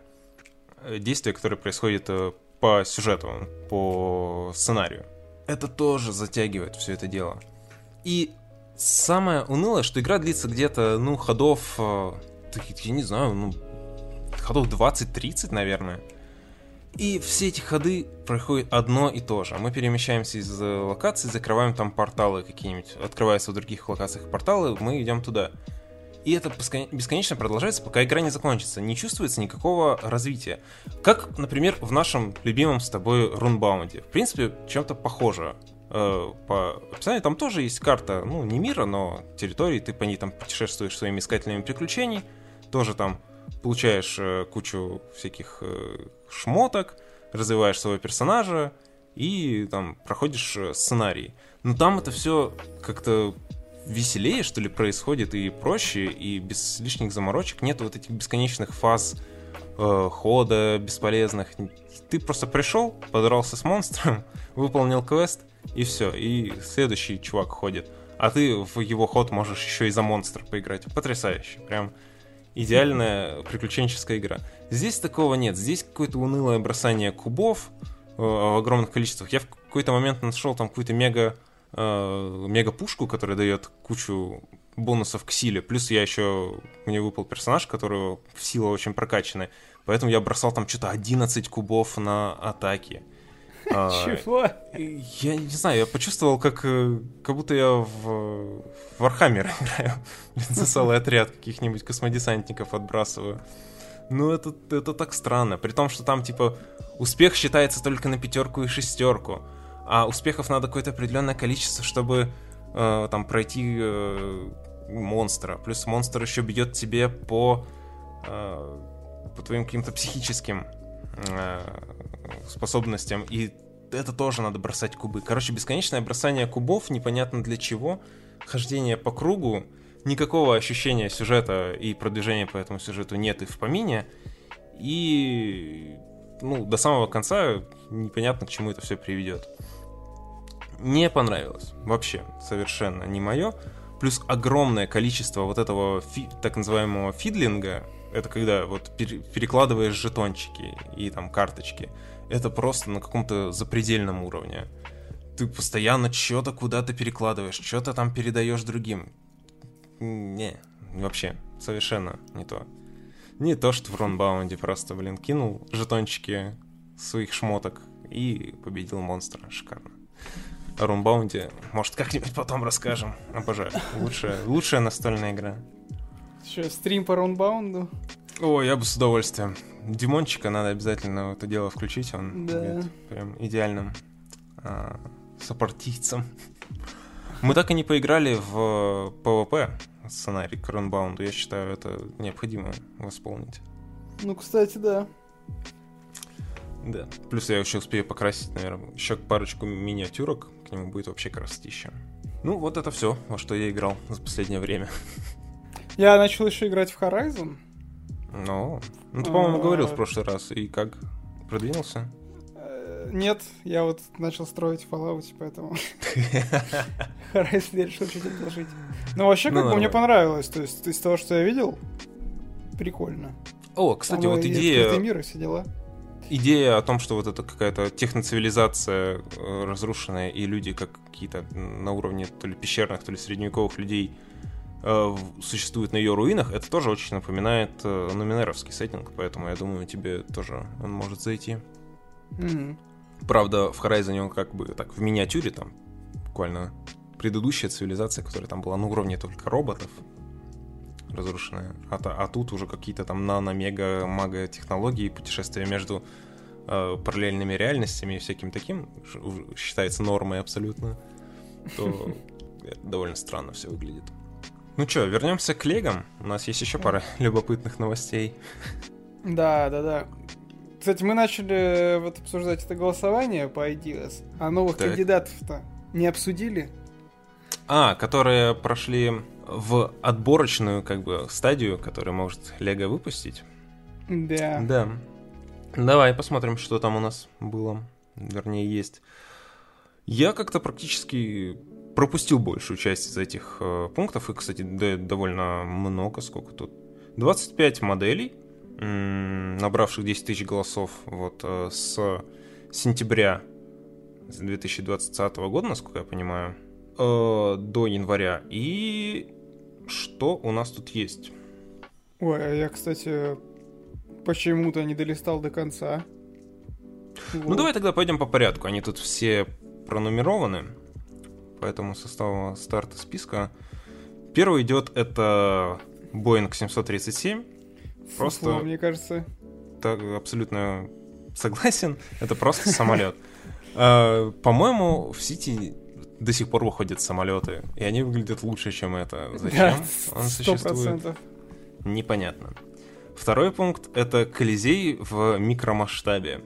действия, которые происходят по сюжету, по сценарию. Это тоже затягивает все это дело. И самое унылое, что игра длится где-то, ну, ходов, э, я не знаю, ну, ходов двадцать-тридцать, наверное. И все эти ходы проходят одно и то же. Мы перемещаемся из локаций, закрываем там порталы какие-нибудь, открываются в других локациях порталы, мы идем туда. И это бесконечно продолжается, пока игра не закончится. Не чувствуется никакого развития. Как, например, в нашем любимом с тобой Рунбаунде. В принципе, чем-то похоже. По описанию там тоже есть карта, ну, не мира, но территории, ты по ней там путешествуешь своими искателями приключений, тоже там получаешь э, кучу всяких э, шмоток, развиваешь своего персонажа и там проходишь сценарий. Но там это все как-то веселее, что ли, происходит и проще, и без лишних заморочек, нет вот этих бесконечных фаз э, хода бесполезных. Ты просто пришел, подрался с монстром, выполнил квест, и все, и следующий чувак ходит. А ты в его ход можешь еще и за монстра поиграть. Потрясающе. Прям идеальная приключенческая игра. Здесь такого нет. Здесь какое-то унылое бросание кубов э, в огромных количествах. Я в какой-то момент нашел там какую-то мега, э, мега-пушку, которая дает кучу бонусов к силе. Плюс я еще... Мне выпал персонаж, которого сила очень прокачанная. Поэтому я бросал там что-то одиннадцать кубов на атаки. А, Чего? Я не знаю, я почувствовал, как, как будто я в Вархаммер играю. Засалый отряд каких-нибудь космодесантников отбрасываю. Ну, это, это так странно. При том, что там, типа, успех считается только на пятерку и шестерку. А успехов надо какое-то определенное количество, чтобы э, там пройти э, монстра. Плюс монстр еще бьет тебе по, э, по твоим каким-то психическим... Э, способностям, и это тоже надо бросать кубы. Короче, бесконечное бросание кубов, непонятно для чего, хождение по кругу, никакого ощущения сюжета и продвижения по этому сюжету нет и в помине, и ну, до самого конца непонятно, к чему это все приведет. Не понравилось. Вообще, совершенно не мое. Плюс огромное количество вот этого фи- так называемого фидлинга. Это когда вот пер- перекладываешь жетончики и там карточки. Это просто на каком-то запредельном уровне. Ты постоянно что-то куда-то перекладываешь, что-то там передаешь другим. Не, вообще, совершенно не то. Не то, что в Рунбаунде просто, блин, кинул жетончики своих шмоток и победил монстра. Шикарно. О Рунбаунде, может, как-нибудь потом расскажем. Обожаю. Лучшая, лучшая настольная игра. Что, стрим по Рунбаунду? О, я бы с удовольствием. Димончика надо обязательно в это дело включить. Он да. будет прям идеальным а, сопартийцем. Мы так и не поиграли в пэ вэ пэ сценарий к Рунбаунду. Я считаю, это необходимо восполнить. Ну, кстати, да. Да. Плюс я еще успею покрасить, наверное, еще парочку миниатюрок. К нему будет вообще красотища. Ну, вот это все, во что я играл за последнее время. Я начал еще играть в Horizon. Ну, ну ты, по-моему, а... говорил в прошлый раз. И как? Продвинулся? Нет, я вот начал строить в Fallout, поэтому Horizon я решил чуть отложить. Но вообще, как бы, мне понравилось. То есть, из того, что я видел, прикольно. О, кстати, вот идея... идея о том, что вот это какая-то техноцивилизация разрушенная, и люди как какие-то на уровне то ли пещерных, то ли средневековых людей существует на ее руинах, это тоже очень напоминает нуменеровский сеттинг, поэтому я думаю, тебе тоже он может зайти. Mm-hmm. Правда, в Horizon он как бы так в миниатюре, там буквально предыдущая цивилизация, которая там была на уровне только роботов, разрушенная, а, а тут уже какие-то там нано-мега-мага-технологии, путешествия между э, параллельными реальностями и всяким таким, считается нормой абсолютно, то довольно странно все выглядит. Ну что, вернемся к легам. У нас есть еще пара любопытных новостей. Да, да, да. Кстати, мы начали вот обсуждать это голосование по Ideas, а новых так. кандидатов-то не обсудили? А, которые прошли в отборочную как бы стадию, которую может Лего выпустить. Да. Да. Давай посмотрим, что там у нас было. Вернее, есть. Я как-то практически... пропустил большую часть из этих э, пунктов. И, кстати, да, довольно много. Сколько тут? двадцать пять моделей, м- набравших десять тысяч голосов вот, э, с сентября две тысячи двадцатого года, насколько я понимаю, э, до января. И что у нас тут есть? Ой, а я, кстати, почему-то не долистал до конца. Ну, вот. Давай тогда пойдем по порядку. Они тут все пронумерованы. Поэтому состава старта списка. Первый идет это Boeing семьсот тридцать семь. Сусло, просто, мне кажется. Так, абсолютно согласен. Это просто самолет. По-моему, в Сити до сих пор выходят самолеты, и они выглядят лучше, чем это. Зачем он существует? Непонятно. Второй пункт это Колизей в микромасштабе.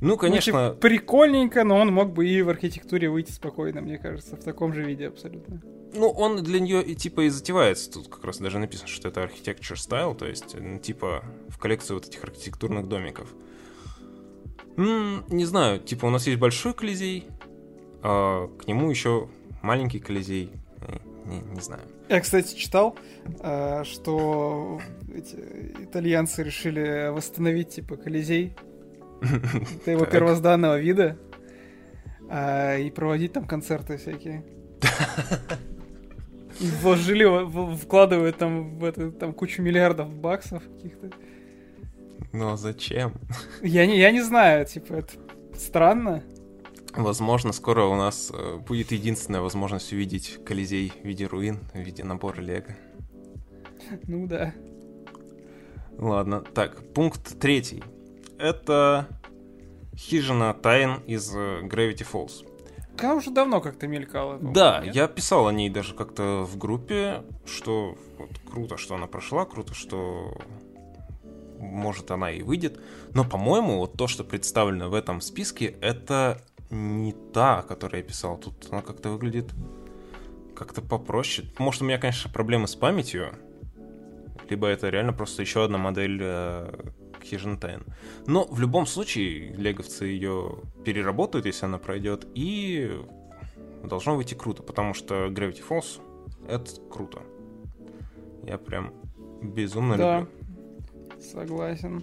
Ну, конечно... Ну, типа, прикольненько, но он мог бы и в архитектуре выйти спокойно, мне кажется, в таком же виде абсолютно. Ну, он для нее и типа и затевается. Тут как раз даже написано, что это architecture style, то есть типа в коллекцию вот этих архитектурных домиков. М-м, не знаю, типа у нас есть большой Колизей, а к нему еще маленький Колизей. Не, не знаю. Я, кстати, читал, что эти итальянцы решили восстановить типа Колизей. Это его первозданного вида. А, и проводить там концерты всякие. И вложили, вкладывают там, в это, там кучу миллиардов баксов каких-то. Ну а зачем? Я не, я не знаю, типа, это странно. Возможно, скоро у нас будет единственная возможность увидеть Колизей в виде руин, в виде набора Лего. Ну да. Ладно, так, пункт третий. Это Хижина Тайн из Gravity Falls. Она уже давно как-то мелькала. Да, нет? Я писал о ней даже как-то в группе, что вот, круто, что она прошла, круто, что может она и выйдет. Но, по-моему, вот то, что представлено в этом списке, это не та, о которой я писал. Тут она как-то выглядит как-то попроще. Может, у меня, конечно, проблемы с памятью, либо это реально просто еще одна модель... Хижина Тайн. Но в любом случае леговцы ее переработают, если она пройдет, и должно выйти круто, потому что Gravity Falls это круто. Я прям безумно да. люблю. Согласен.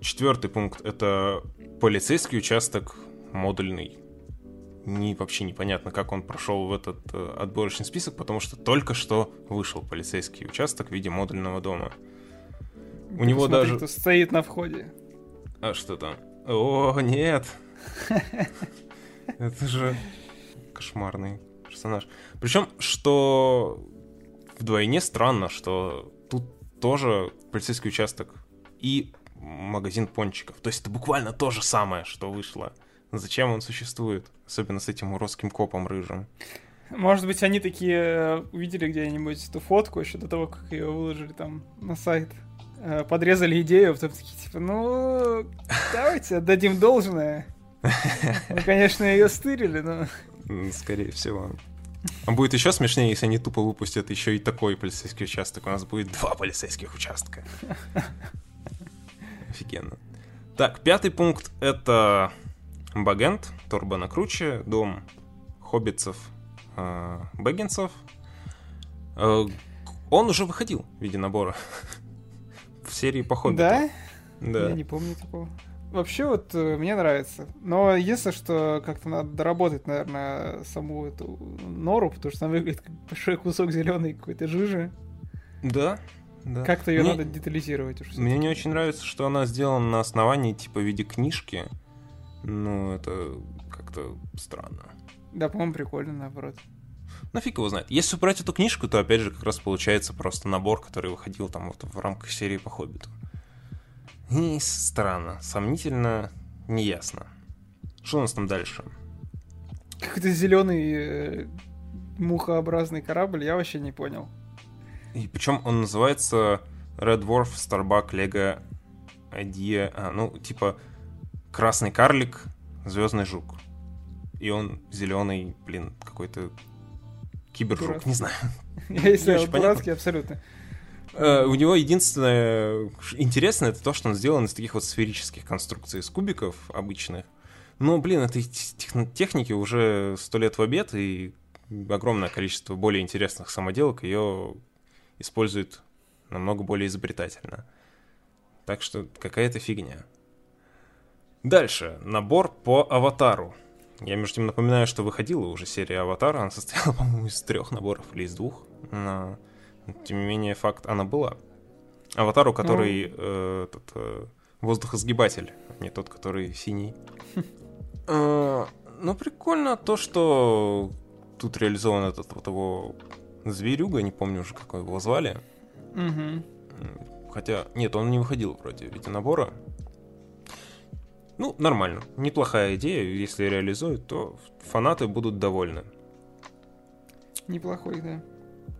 Четвертый пункт это полицейский участок модульный. Не, вообще непонятно, как он прошел в этот отборочный список, потому что только что вышел полицейский участок в виде модульного дома. У Ты него посмотри, даже... кто стоит на входе. А что там? О, нет! Это же кошмарный персонаж. Причем, что вдвойне странно, что тут тоже полицейский участок и магазин пончиков. То есть это буквально то же самое, что вышло. Зачем он существует? Особенно с этим уродским копом рыжим. Может быть, они такие увидели где-нибудь эту фотку еще до того, как ее выложили там на сайт. Подрезали идею, потом такие, типа, ну, давайте отдадим должное. Мы, конечно, ее стырили, но... Скорее всего. А будет еще смешнее, если они тупо выпустят еще и такой полицейский участок. У нас будет два полицейских участка. Офигенно. Так, пятый пункт — это Багент, Торбана Круче, дом хоббитцев, бэггинсов. Он уже выходил в виде набора. В серии по Хоббиту. Да? Да. Я не помню такого. Вообще вот мне нравится. Но единственное, что как-то надо доработать, наверное, саму эту нору, потому что она выглядит как большой кусок зеленой какой-то жижи. Да. Да. Как-то ее мне... надо детализировать. Уж мне не очень нравится, что она сделана на основании типа в виде книжки. Ну, это как-то странно. Да, по-моему, прикольно, наоборот. Ну, фиг его знает. Если убрать эту книжку, то, опять же, как раз получается просто набор, который выходил там вот в рамках серии по Хоббиту. И странно, сомнительно, неясно. Что у нас там дальше? Какой-то зеленый мухообразный корабль, я вообще не понял. И причем он называется Red Dwarf, Starbuck, Lego Idea, а, ну, типа красный карлик, звездный жук. И он зеленый, блин, какой-то кибержук, Дурацкий. Не знаю. Если он дурацкий, абсолютно. У него единственное интересное, это то, что он сделан из таких вот сферических конструкций, из кубиков обычных. Но, блин, этой техники уже сто лет в обед, и огромное количество более интересных самоделок ее используют намного более изобретательно. Так что какая-то фигня. Дальше. Набор по аватару. Я, между тем, напоминаю, что выходила уже серия аватара. Она состояла, по-моему, из трех наборов или из двух. Но, тем не менее, факт, она была. Аватару, который mm. э, тот, э, воздухосгибатель, а не тот, который синий. э, ну, прикольно то, что тут реализован этот вот его зверюга, не помню уже, как его звали. Mm-hmm. Хотя, нет, он не выходил вроде в виде набора. Ну, нормально. Неплохая идея. Если реализуют, то фанаты будут довольны. Неплохой, да.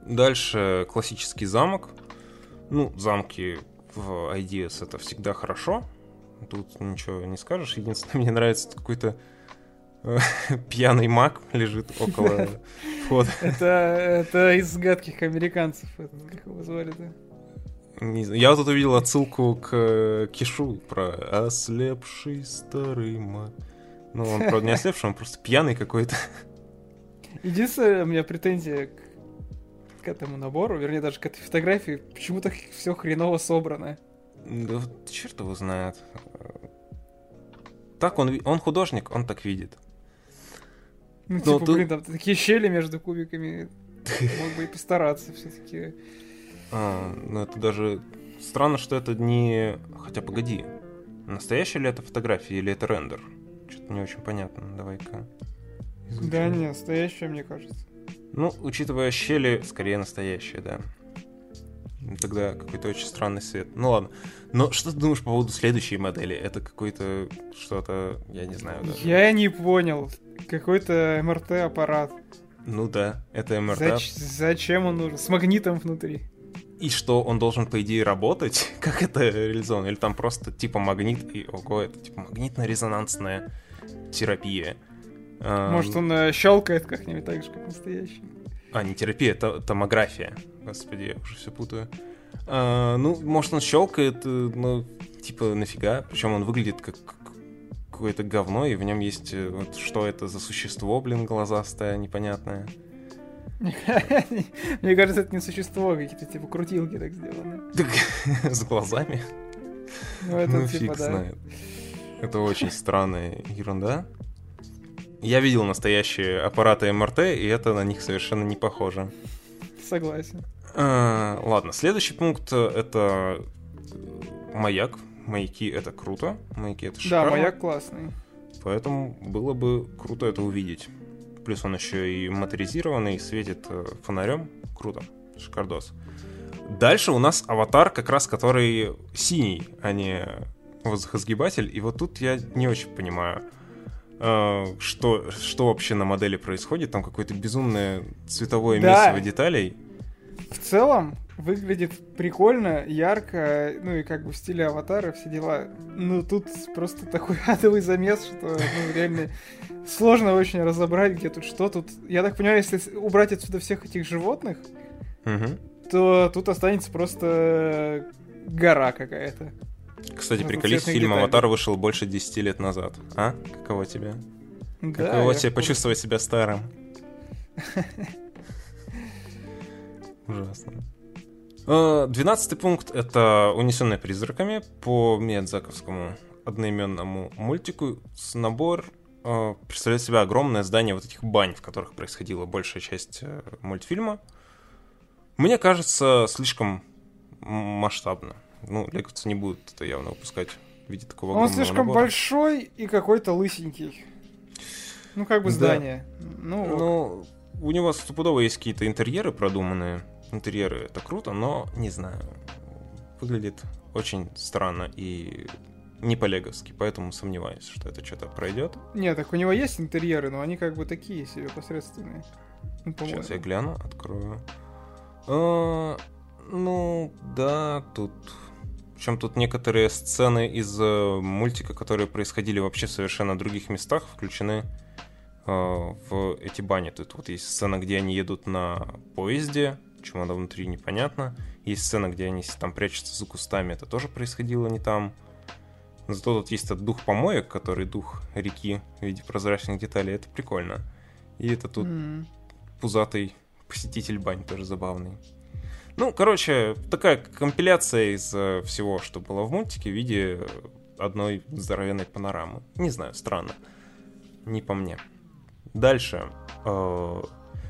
Дальше классический замок. Ну, замки в Ideas — это всегда хорошо. Тут ничего не скажешь. Единственное, мне нравится какой-то пьяный маг лежит около входа. Это из гадких американцев. Как его звали-то? Я вот тут увидел отсылку к Кишу про ослепший старый маг. Ну, он, правда, не ослепший, он просто пьяный какой-то. Единственное, у меня претензия к, к этому набору, вернее, даже к этой фотографии, почему так все хреново собрано. Да вот черт его знает. Так, он, он художник, он так видит. Ну, но типа, ты... блин, там такие щели между кубиками. Мог бы и постараться все-таки... А, ну это даже странно, что это не... Хотя, погоди, настоящая ли это фотография или это рендер? Что-то не очень понятно, давай-ка изучим. Да не, настоящая, мне кажется. Ну, учитывая щели, скорее настоящая, да. Тогда какой-то очень странный свет. Ну ладно, но что ты думаешь по поводу следующей модели? Это какой-то что-то, я не знаю даже. Я не понял, какой-то эм эр тэ-аппарат. Ну да, это эм эр тэ. Зач- зачем он нужен? С магнитом внутри. И что, он должен, по идее, работать? Как это реализовано? Или там просто типа магнит, и ого, это типа магнитно-резонансная терапия. Может, он э, щелкает как-нибудь так же, как настоящий? А, не терапия, это томография. Господи, я уже все путаю. А, ну, может, он щелкает, ну, типа, нафига? Причем он выглядит как какое-то говно, и в нем есть вот, что это за существо, блин, глазастое, непонятное. Мне кажется, это не существо, какие-то типа крутилки так сделаны. Так, с глазами? Ну, это ну, типа, фиг да. знает. Это очень странная ерунда. Я видел настоящие аппараты эм эр тэ, и это на них совершенно не похоже. Согласен. А, ладно, следующий пункт — это маяк. Маяки — это круто. Маяки — это шикарно. Да, маяк классный. Поэтому было бы круто это увидеть. Плюс он еще и моторизированный, светит фонарем. Круто. Шикардос. Дальше у нас аватар, как раз который синий, а не воздухосгибатель. И вот тут я не очень понимаю, что, что вообще на модели происходит. Там какое-то безумное цветовое да. месиво деталей. В целом выглядит прикольно, ярко, ну и как бы в стиле аватара все дела. Ну тут просто такой адовый замес, что ну, реально... Сложно очень разобрать, где тут что. Тут, я так понимаю, если убрать отсюда всех этих животных, угу. то тут останется просто гора какая-то. Кстати, ну, приколись, фильм детали. «Аватар» вышел больше десяти лет назад. А? Каково тебе? Да, Каково тебе почувствовать себя старым? Ужасно. Двенадцатый пункт — это «Унесенные призраками» по Миядзаковскому одноименному мультику. С набор э, представляет себя огромное здание вот этих бань, в которых происходила большая часть э, мультфильма. Мне кажется, слишком масштабно. Ну, леговцы не будут это явно выпускать в виде такого огромного набора. Он слишком набора. большой и какой-то лысенький. Ну, как бы здание. Да. Ну, ну у него стопудово есть какие-то интерьеры продуманные. Интерьеры — это круто, но, не знаю, выглядит очень странно и не по-леговски, поэтому сомневаюсь, что это что-то пройдет. Нет, так у него есть интерьеры, но они как бы такие себе посредственные. Ну, сейчас я гляну, открою. А, ну, да, тут... Причем тут некоторые сцены из мультика, которые происходили вообще в совершенно других местах, включены э, в эти бани. Тут вот есть сцена, где они едут на поезде, почему она внутри, непонятно. Есть сцена, где они там прячутся за кустами, это тоже происходило не там. Зато тут есть этот дух помоек, который дух реки в виде прозрачных деталей, это прикольно. И это тут mm. пузатый посетитель бань, тоже забавный. Ну, короче, такая компиляция из всего, что было в мультике, в виде одной здоровенной панорамы. Не знаю, странно. Не по мне. Дальше.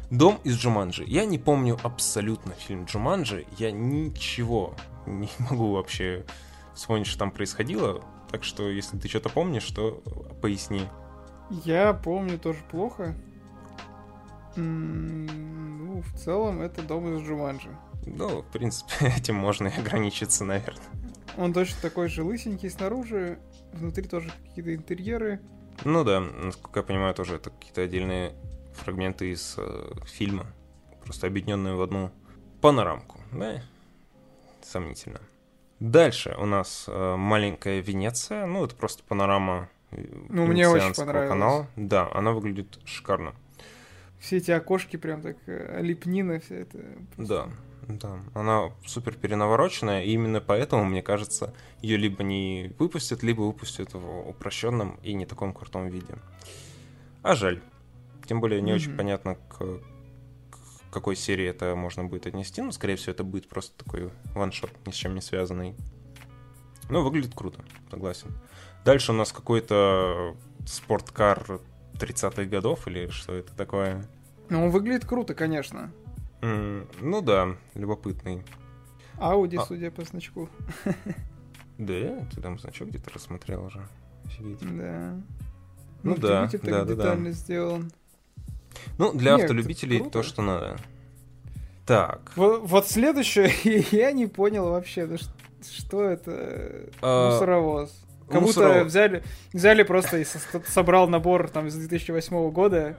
«Дом из Джуманджи». Я не помню абсолютно фильм «Джуманджи». Я ничего не могу вообще вспомнить, что там происходило. Так что, если ты что-то помнишь, то поясни. Я помню тоже плохо. Ну, в целом, это «Дом из Джуманджи». Ну, в принципе, этим можно и ограничиться, наверное. Он точно такой же лысенький снаружи, внутри тоже какие-то интерьеры. Ну да, насколько я понимаю, тоже это какие-то отдельные фрагменты из э, фильма, просто объединенные в одну панорамку. Да, сомнительно. Дальше у нас э, «Маленькая Венеция». Ну, это просто панорама ну, венецианского канала. Да, она выглядит шикарно. Все эти окошки прям так, лепнина вся эта. Да. Да, она супер перенавороченная, и именно поэтому, мне кажется, ее либо не выпустят, либо выпустят в упрощенном и не таком крутом виде. А жаль. Тем более не mm-hmm. очень понятно, к, к какой серии это можно будет отнести, но, скорее всего, это будет просто такой ваншот, ни с чем не связанный. Но выглядит круто, согласен. Дальше у нас какой-то спорткар тридцатых годов, или что это такое? Ну, он выглядит круто, конечно. Mm, ну да, любопытный. Ауди, а... судя по значку. Да, ты там значок где-то рассмотрел уже. Офигеть. Да. Ну, ну да, да, так да, детально да. сделан. Ну, для Нет, автолюбителей то, что надо. Так. Вот, вот следующее я не понял вообще, ну, что, что это а... мусоровоз. Как мусоровоз. Будто взяли, взяли просто и со- собрал набор там из две тысячи восьмого года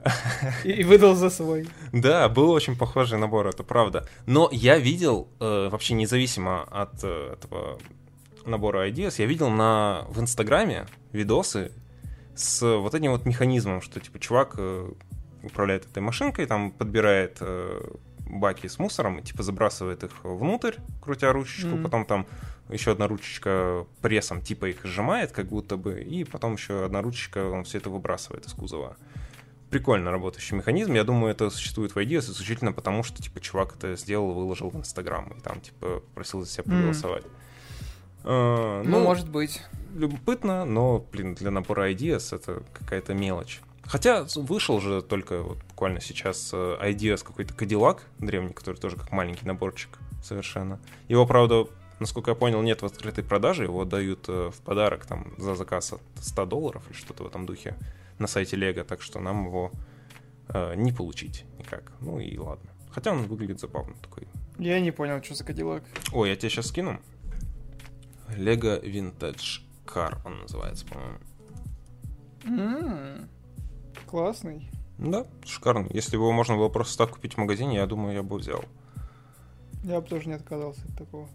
и, и выдал за свой. Да, был очень похожий набор, это правда. Но я видел, э, вообще независимо от э, этого набора Ideas, я видел на, в Инстаграме видосы с вот этим вот механизмом, что типа чувак э, управляет этой машинкой, там подбирает э, баки с мусором и типа забрасывает их внутрь, крутя ручечку, mm-hmm. потом там еще одна ручечка прессом типа их сжимает, как будто бы, и потом еще одна ручечка, он все это выбрасывает из кузова. Прикольно работающий механизм. Я думаю, это существует в Ideas исключительно потому, что типа чувак это сделал, выложил в Инстаграм и там типа попросил за себя проголосовать. Mm. А, ну, ну, может быть. Любопытно, но, блин, для набора Ideas это какая-то мелочь. Хотя вышел же только вот буквально сейчас Ideas какой-то Cadillac древний, который тоже как маленький наборчик совершенно. Его, правда, насколько я понял, нет в открытой продаже, его дают в подарок там за заказ от сто долларов или что-то в этом духе на сайте Лего, так что нам его э, не получить никак. Ну и ладно. Хотя он выглядит забавно такой. Я не понял, что за Cadillac. О, я тебе сейчас скину. Лего Vintage Car он называется, по-моему. Mm-hmm. Классный. Да, шикарный. Если бы его можно было просто так купить в магазине, я думаю, я бы взял. Я бы тоже не отказался от такого.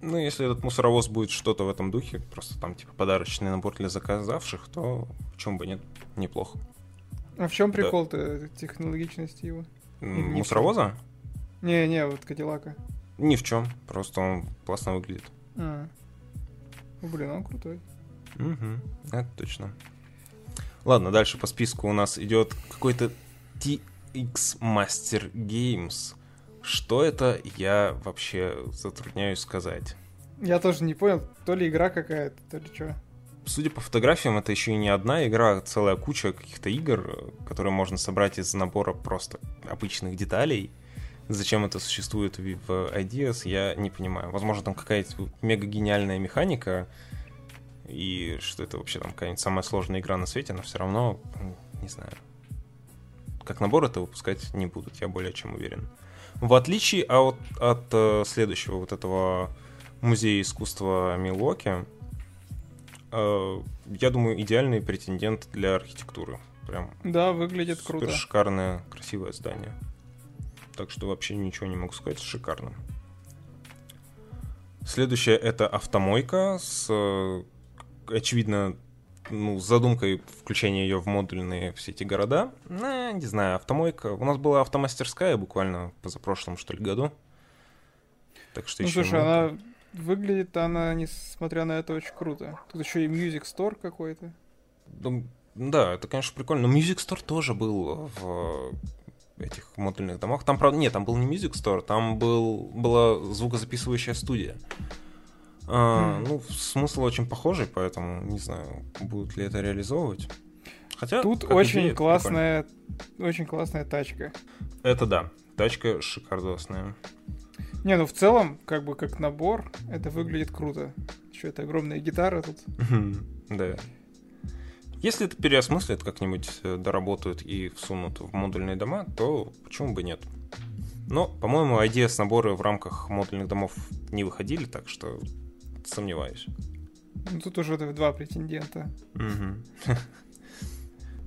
Ну, если этот мусоровоз будет что-то в этом духе, просто там типа подарочный набор для заказавших, то в чем бы нет, неплохо. А в чем прикол-то да. технологичности его? М- мусоровоза? Не-не, вот Кадиллака. Ни в чем, просто он классно выглядит. А. Блин, он крутой. Угу, это точно. Ладно, дальше по списку у нас идет какой-то ти икс Master Games. Что это, я вообще затрудняюсь сказать. Я тоже не понял, то ли игра какая-то, то ли что. Судя по фотографиям, это еще и не одна игра, а целая куча каких-то игр, которые можно собрать из набора просто обычных деталей. Зачем это существует в Ideas, я не понимаю. Возможно, там какая-то мега-гениальная механика, и что это вообще там какая-нибудь самая сложная игра на свете, но все равно, не знаю. Как набор это выпускать не будут, я более чем уверен. В отличие от, от следующего вот этого музея искусства Милуоки, э, я думаю, идеальный претендент для архитектуры. Прям да, выглядит супер круто. Шикарное, красивое здание. Так что вообще ничего не могу сказать, шикарно. Следующее — это автомойка с, очевидно, ну, с задумкой включения ее в модульные все эти города. Э, не знаю, автомойка. У нас была автомастерская буквально позапрошлом, что ли, году. Так что ну, еще слушай, много... она выглядит, она, несмотря на это, очень круто. Тут еще и Music Store какой-то. Да, да, это, конечно, прикольно. Но Music Store тоже был в... этих модульных домах. Там, правда, нет, там был не Music Store, там был, была звукозаписывающая студия. А, mm. Ну, смысл очень похожий, поэтому не знаю, будут ли это реализовывать. Хотя... Тут очень идея, классная, очень классная тачка. Это да, тачка шикардосная. Не, ну в целом, как бы как набор, это выглядит круто. Еще это огромная гитара тут. Да. Если это переосмыслят, как-нибудь доработают и всунут в модульные дома, то почему бы нет? Но, по-моему, Ideas наборы в рамках модульных домов не выходили, так что сомневаюсь. Ну, тут уже два претендента.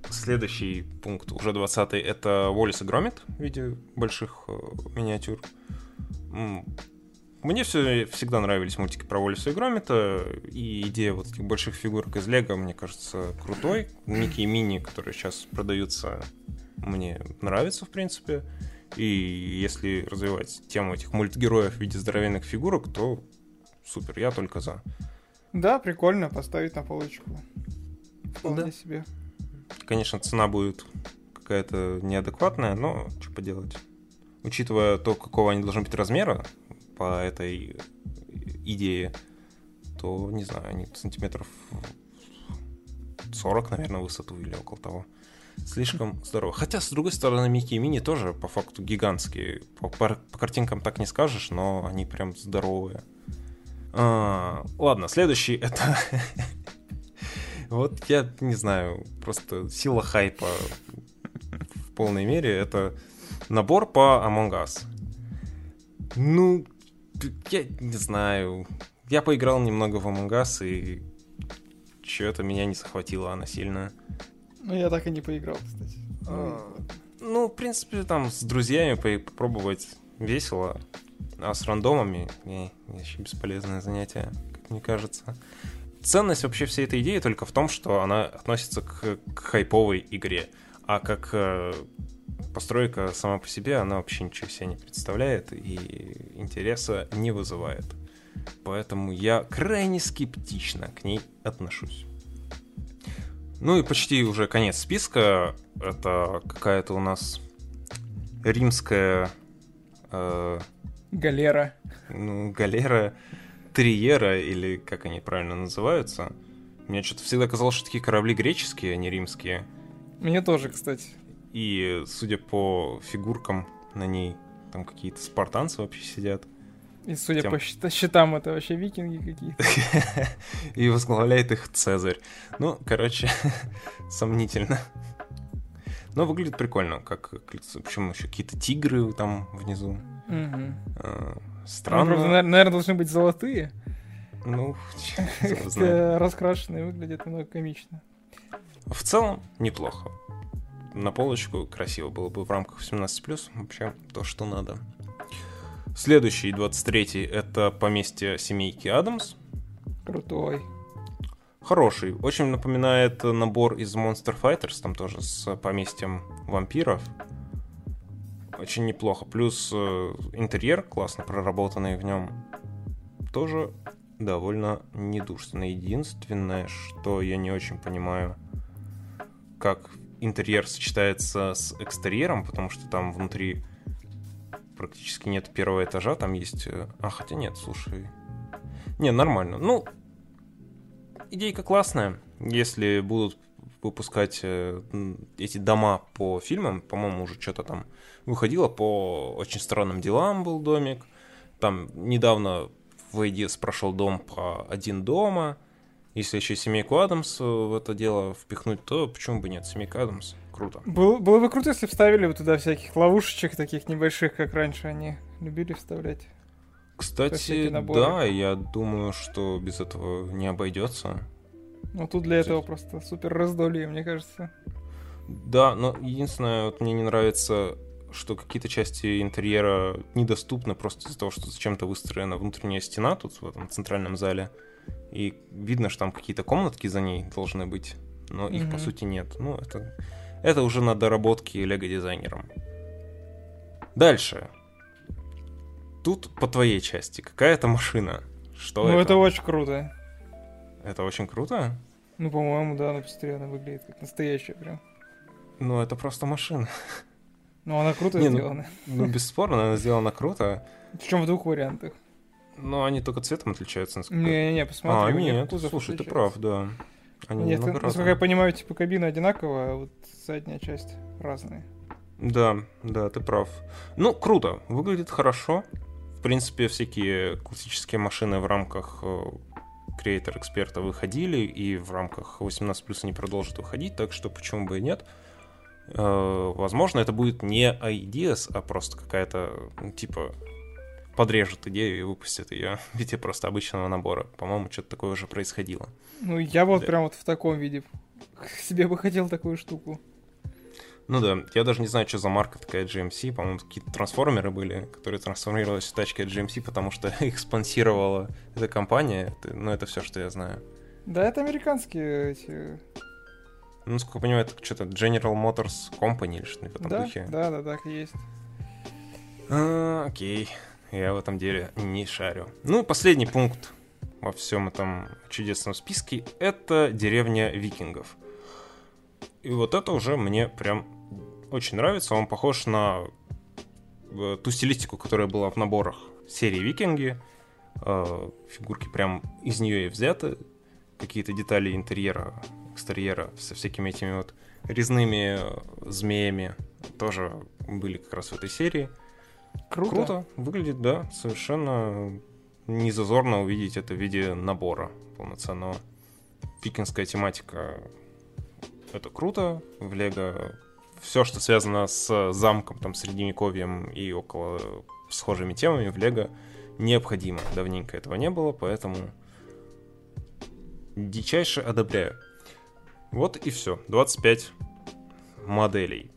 Следующий пункт, уже двадцатый, это Уоллес и Громит в виде больших миниатюр. Мне все, всегда нравились мультики про Уоллеса и Громита, и идея вот этих больших фигурок из Лего, мне кажется, крутой. Микки и Мини, которые сейчас продаются, мне нравятся, в принципе. И если развивать тему этих мультгероев в виде здоровенных фигурок, то супер, я только за. Да, прикольно поставить на полочку. Вполне да. себе. Конечно, цена будет какая-то неадекватная, но что поделать. Учитывая то, какого они должны быть размера, по этой идее, то, не знаю, они сантиметров сорок, наверное, высоту или около того. Слишком здорово. Хотя, с другой стороны, Микки и Мини тоже, по факту, гигантские. По, по, по картинкам так не скажешь, но они прям здоровые. А, ладно, следующий это... Вот я не знаю, просто сила хайпа в полной мере. Это набор по Among Us. Ну, я не знаю. Я поиграл немного в Among Us, и что-то меня не захватило она сильно. Ну, я так и не поиграл, кстати. А, ну, в принципе, там с друзьями попробовать весело, а с рандомами не, вообще бесполезное занятие, как мне кажется. Ценность вообще всей этой идеи только в том, что она относится к, к хайповой игре, а как... постройка сама по себе, она вообще ничего себе не представляет и интереса не вызывает. Поэтому я крайне скептично к ней отношусь. Ну и почти уже конец списка. Это какая-то у нас римская... Э, галера. Ну, галера, триера, или как они правильно называются. Мне что-то всегда казалось, что такие корабли греческие, а не римские. Мне тоже, кстати. И, судя по фигуркам на ней, там какие-то спартанцы вообще сидят. И, судя Тем... по щитам, это вообще викинги какие-то. И возглавляет их Цезарь. Ну, короче, сомнительно. Но выглядит прикольно, как... Почему еще какие-то тигры там внизу? Странно. Наверное, должны быть золотые. Ну, раскрашенные выглядят немного комично. В целом, неплохо. На полочку красиво было бы в рамках семнадцать плюс, вообще то, что надо. Следующий, двадцать третий, это поместье семейки Адамс. Крутой. Хороший. Очень напоминает набор из Monster Fighters, там тоже с поместьем вампиров. Очень неплохо. Плюс интерьер, классно проработанный в нем, тоже довольно недушный. Единственное, что я не очень понимаю, как... интерьер сочетается с экстерьером, потому что там внутри практически нет первого этажа, там есть... А, хотя нет, слушай. Не, нормально. Ну, идейка классная. Если будут выпускать эти дома по фильмам, по-моему, уже что-то там выходило, по «Очень странным делам» был домик. Там недавно в Ideas прошел дом по «Один дома». Если еще «Семейку Адамс» в это дело впихнуть, то почему бы нет? «Семейка Адамс» круто. Было, было бы круто, если бы вставили бы туда всяких ловушечек таких небольших, как раньше они любили вставлять. Кстати, да, я думаю, что без этого не обойдется. Ну тут для Здесь... этого просто супер раздолье, мне кажется. Да, но единственное, вот мне не нравится, что какие-то части интерьера недоступны просто из-за того, что зачем-то выстроена внутренняя стена тут в этом центральном зале. И видно, что там какие-то комнатки за ней должны быть, но их, mm-hmm. по сути, нет. Ну, это, это уже на доработке лего-дизайнером. Дальше. Тут по твоей части какая-то машина. Что ну, это? Ну, это очень круто. Это очень круто? Ну, по-моему, да, она посмотри, она выглядит как настоящая прям. Ну, это просто машина. Ну, она круто Не, сделана. Ну, ну, бесспорно, она сделана круто. Причем в двух вариантах. Ну, они только цветом отличаются, насколько... Не-не-не, посмотри. А, нет, слушай, ты прав, да. Они нет, это, насколько я понимаю, типа кабина одинаковая, а вот задняя часть разная. Да, да, ты прав. Ну, круто, выглядит хорошо. В принципе, всякие классические машины в рамках Creator-эксперта выходили, и в рамках восемнадцать плюс они продолжат выходить, так что почему бы и нет. Возможно, это будет не Ideas, а просто какая-то, типа... подрежут идею и выпустят ее в виде просто обычного набора. По-моему, что-то такое уже происходило. Ну, я вот да. прям вот в таком виде себе бы хотел такую штуку. Ну да, я даже не знаю, что за марка такая джи эм си. По-моему, какие-то трансформеры были, которые трансформировались в тачки от джи эм си, потому что их спонсировала эта компания. Но это все, что я знаю. Да, это американские эти... Ну, насколько я понимаю, это что-то General Motors Company или что-то в этом да, духе. Да, да, так и есть. А, окей. Я в этом деле не шарю. Ну и последний пункт во всем этом чудесном списке — это деревня викингов. И вот это уже мне прям очень нравится. Он похож на ту стилистику, которая была в наборах серии «Викинги». Фигурки прям из нее и взяты. Какие-то детали интерьера, экстерьера со всякими этими вот резными змеями тоже были как раз в этой серии. Круто. Круто. Выглядит, да, совершенно незазорно увидеть это в виде набора полноценного. Викинская тематика — это круто. В Лего все, что связано с замком, там, средневековьем и около схожими темами, в Лего необходимо. Давненько этого не было, поэтому дичайше одобряю. Вот и все. двадцать пять моделей.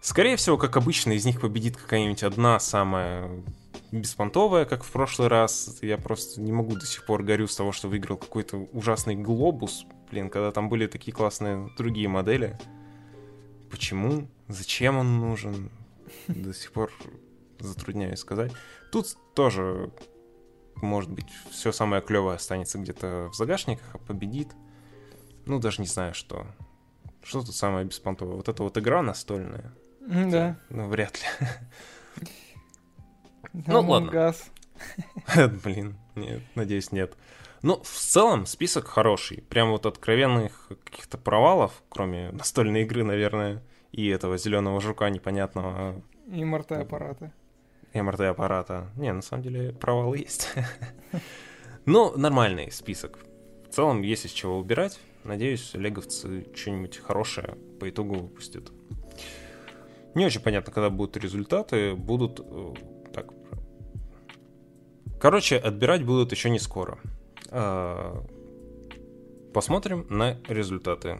Скорее всего, как обычно, из них победит какая-нибудь одна самая беспонтовая, как в прошлый раз. Я просто не могу до сих пор горю с того, что выиграл какой-то ужасный глобус. Блин, когда там были такие классные другие модели. Почему? Зачем он нужен? До сих пор затрудняюсь сказать. Тут тоже, может быть, все самое клевое останется где-то в загашниках, а победит. Ну, даже не знаю, что. Что тут самое беспонтовое? Вот эта вот игра настольная. Да. Ну, вряд ли. Ну, ладно. Блин, нет, надеюсь, нет. Ну, в целом, список хороший. Прям вот откровенных каких-то провалов, кроме настольной игры, наверное, и этого зеленого жука непонятного. И МРТ-аппарата. И МРТ-аппарата. Не, на самом деле, провалы есть. Ну, нормальный список. В целом, есть из чего убирать. Надеюсь, леговцы что-нибудь хорошее по итогу выпустят. Не очень понятно, когда будут результаты. Будут... Так. Короче, отбирать будут еще не скоро. Посмотрим на результаты.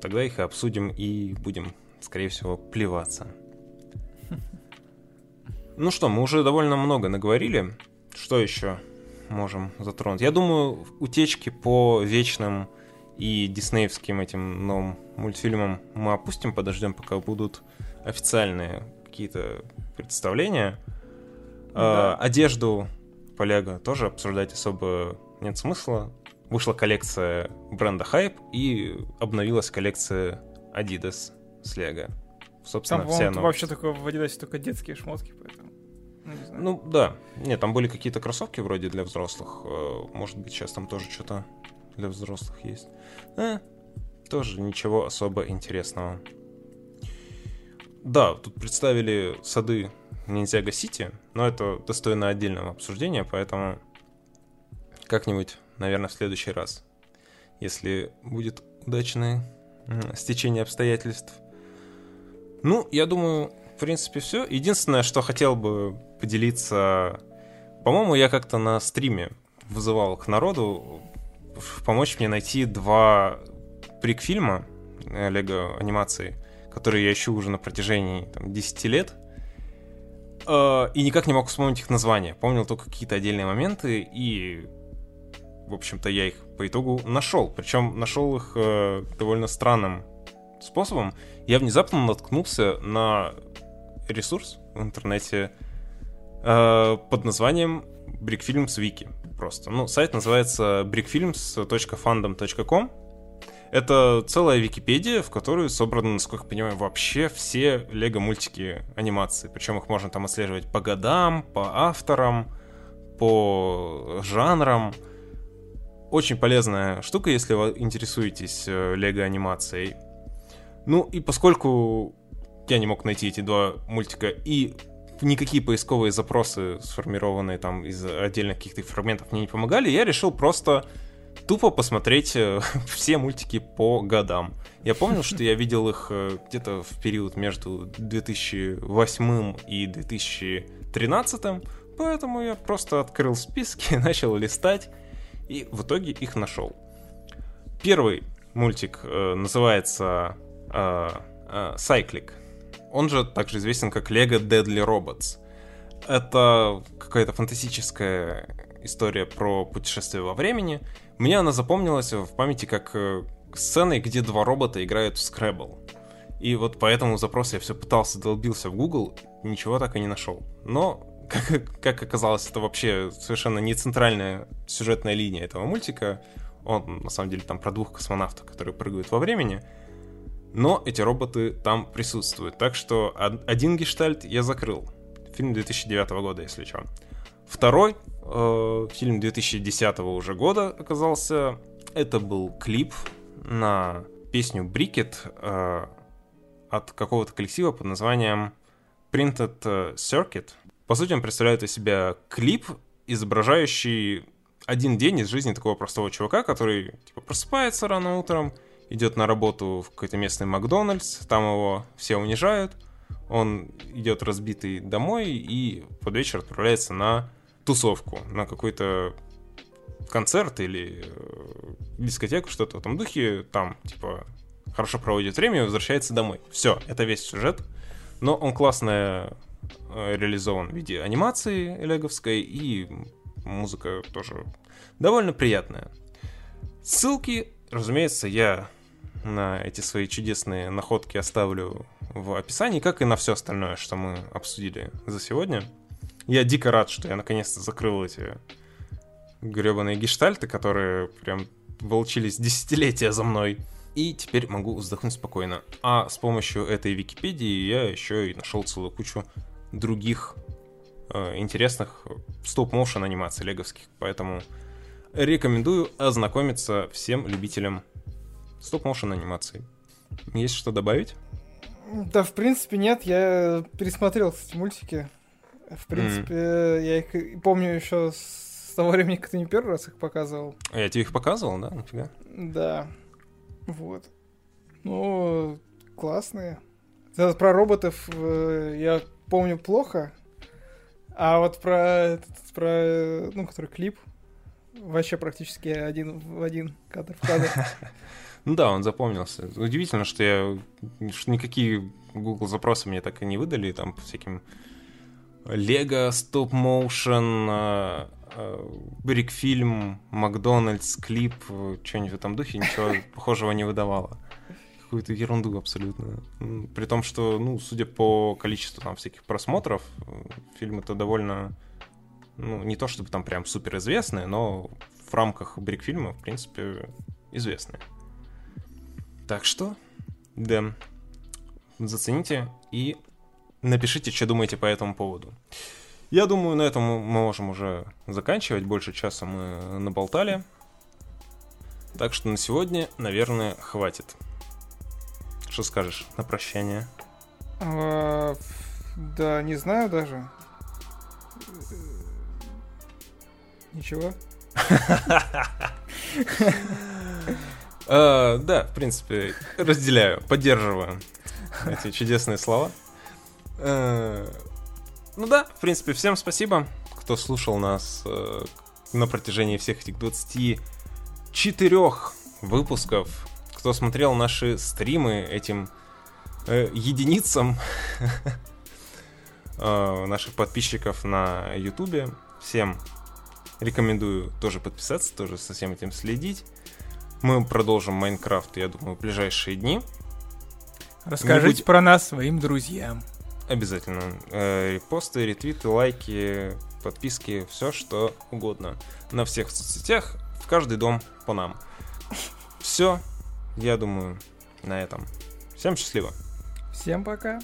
Тогда их обсудим и будем, скорее всего, плеваться. Ну что, мы уже довольно много наговорили. Что еще можем затронуть? Я думаю, утечки по вечным и диснеевским этим новым мультфильмам мы опустим, подождем, пока будут официальные какие-то представления. Да. Э, одежду по Лего тоже обсуждать особо нет смысла. Вышла коллекция бренда Hype и обновилась коллекция Adidas с Лего. Собственно, там, вся новость. Вообще только в Adidas только детские шмотки, поэтому... ну не знаю. Ну да, нет, там были какие-то кроссовки вроде для взрослых, может быть сейчас там тоже что-то для взрослых есть. А, тоже ничего особо интересного. Да, тут представили сады Ниндзяго Сити, но это достойно отдельного обсуждения, поэтому как-нибудь, наверное, в следующий раз, если будет удачное стечение обстоятельств. Ну, я думаю, в принципе, все. Единственное, что хотел бы поделиться, по-моему, я как-то на стриме вызывал к народу помочь мне найти два приквельма Лего анимации, которые я ищу уже на протяжении там, десять лет, э, и никак не мог вспомнить их название. Помнил только какие-то отдельные моменты, и, в общем-то, я их по итогу нашел. Причем нашел их э, довольно странным способом. Я внезапно наткнулся на ресурс в интернете э, под названием Brickfilms Wiki. Просто. Ну, сайт называется брикфильмс точка фандом точка ком. Это целая Википедия, в которую собраны, насколько я понимаю, вообще все лего-мультики анимации. Причем их можно там отслеживать по годам, по авторам, по жанрам. Очень полезная штука, если вы интересуетесь лего-анимацией. Ну и поскольку я не мог найти эти два мультика, и никакие поисковые запросы, сформированные там из отдельных каких-то фрагментов, мне не помогали, я решил просто... тупо посмотреть все мультики по годам. Я помню, что я видел их где-то в период между две тысячи восьмым и две тысячи тринадцатым, поэтому я просто открыл списки, начал листать и в итоге их нашел. Первый мультик э, называется э, э, Cyclic. Он же также известен как Lego Deadly Robots. Это какая-то фантастическая история про путешествие во времени. Мне она запомнилась в памяти как сцены, где два робота играют в Scrabble. И вот по этому запросу я все пытался, долбился в Google, ничего так и не нашел. Но, как, как оказалось, это вообще совершенно не центральная сюжетная линия этого мультика. Он, на самом деле, там про двух космонавтов, которые прыгают во времени. Но эти роботы там присутствуют. Так что один гештальт я закрыл. Фильм две тысячи девятого года, если что. Второй э, фильм две тысячи десятого уже года оказался. Это был клип на песню «Брикет» э, от какого-то коллектива под названием Printed Circuit. По сути, он представляет из себя клип, изображающий один день из жизни такого простого чувака, который типа просыпается рано утром, идет на работу в какой-то местный Макдональдс, там его все унижают, он идет разбитый домой и под вечер отправляется на тусовку, на какой-то концерт или дискотеку, что-то в этом духе, там, типа, хорошо проводит время и возвращается домой. Все, это весь сюжет, но он классно реализован в виде анимации леговской, и музыка тоже довольно приятная. Ссылки, разумеется, я на эти свои чудесные находки оставлю в описании, как и на все остальное, что мы обсудили за сегодня. Я дико рад, что я наконец-то закрыл эти гребаные гештальты, которые прям волчились десятилетия за мной. И теперь могу вздохнуть спокойно. А с помощью этой Википедии я еще и нашел целую кучу других э, интересных стоп-моушен анимаций леговских. Поэтому рекомендую ознакомиться всем любителям стоп-моушен анимаций. Есть что добавить? Да, в принципе, нет. Я пересмотрел эти мультики. В принципе, mm. я их помню еще с того времени, как ты не первый раз их показывал. А я тебе их показывал, да? Нафига? Да. Вот. Ну, классные. Про роботов я помню плохо, а вот про, про ну, который клип, вообще практически один в один, кадр в кадр. Ну да, он запомнился. Удивительно, что я никакие Google запросы мне так и не выдали, там по всяким... Лего, стоп-моушен, брикфильм, Макдональдс, клип, что-нибудь в этом духе, ничего похожего не выдавало. Какую-то ерунду абсолютно. При том, что, ну, судя по количеству там всяких просмотров, фильмы-то довольно, ну, не то чтобы там прям суперизвестные, но в рамках брикфильма, в принципе, известные. Так что, да, зацените и... напишите, что думаете по этому поводу. Я думаю, на этом мы можем уже заканчивать. Больше часа мы наболтали. Так что на сегодня, наверное, хватит. Что скажешь на прощание? А, да, не знаю даже. Ничего. Да, в принципе, разделяю, поддерживаю эти чудесные слова. Ну да, в принципе, всем спасибо, кто слушал нас на протяжении всех этих двадцати четырёх выпусков, кто смотрел наши стримы этим э, единицам э, наших подписчиков на Ютубе. Всем рекомендую тоже подписаться, тоже со всем этим следить. Мы продолжим Майнкрафт, я думаю, в ближайшие дни. Расскажите Нибудь... про нас своим друзьям. Обязательно. Э, репосты, ретвиты, лайки, подписки, все что угодно. На всех соцсетях, в каждый дом по нам. Все, я думаю, на этом. Всем счастливо. Всем пока.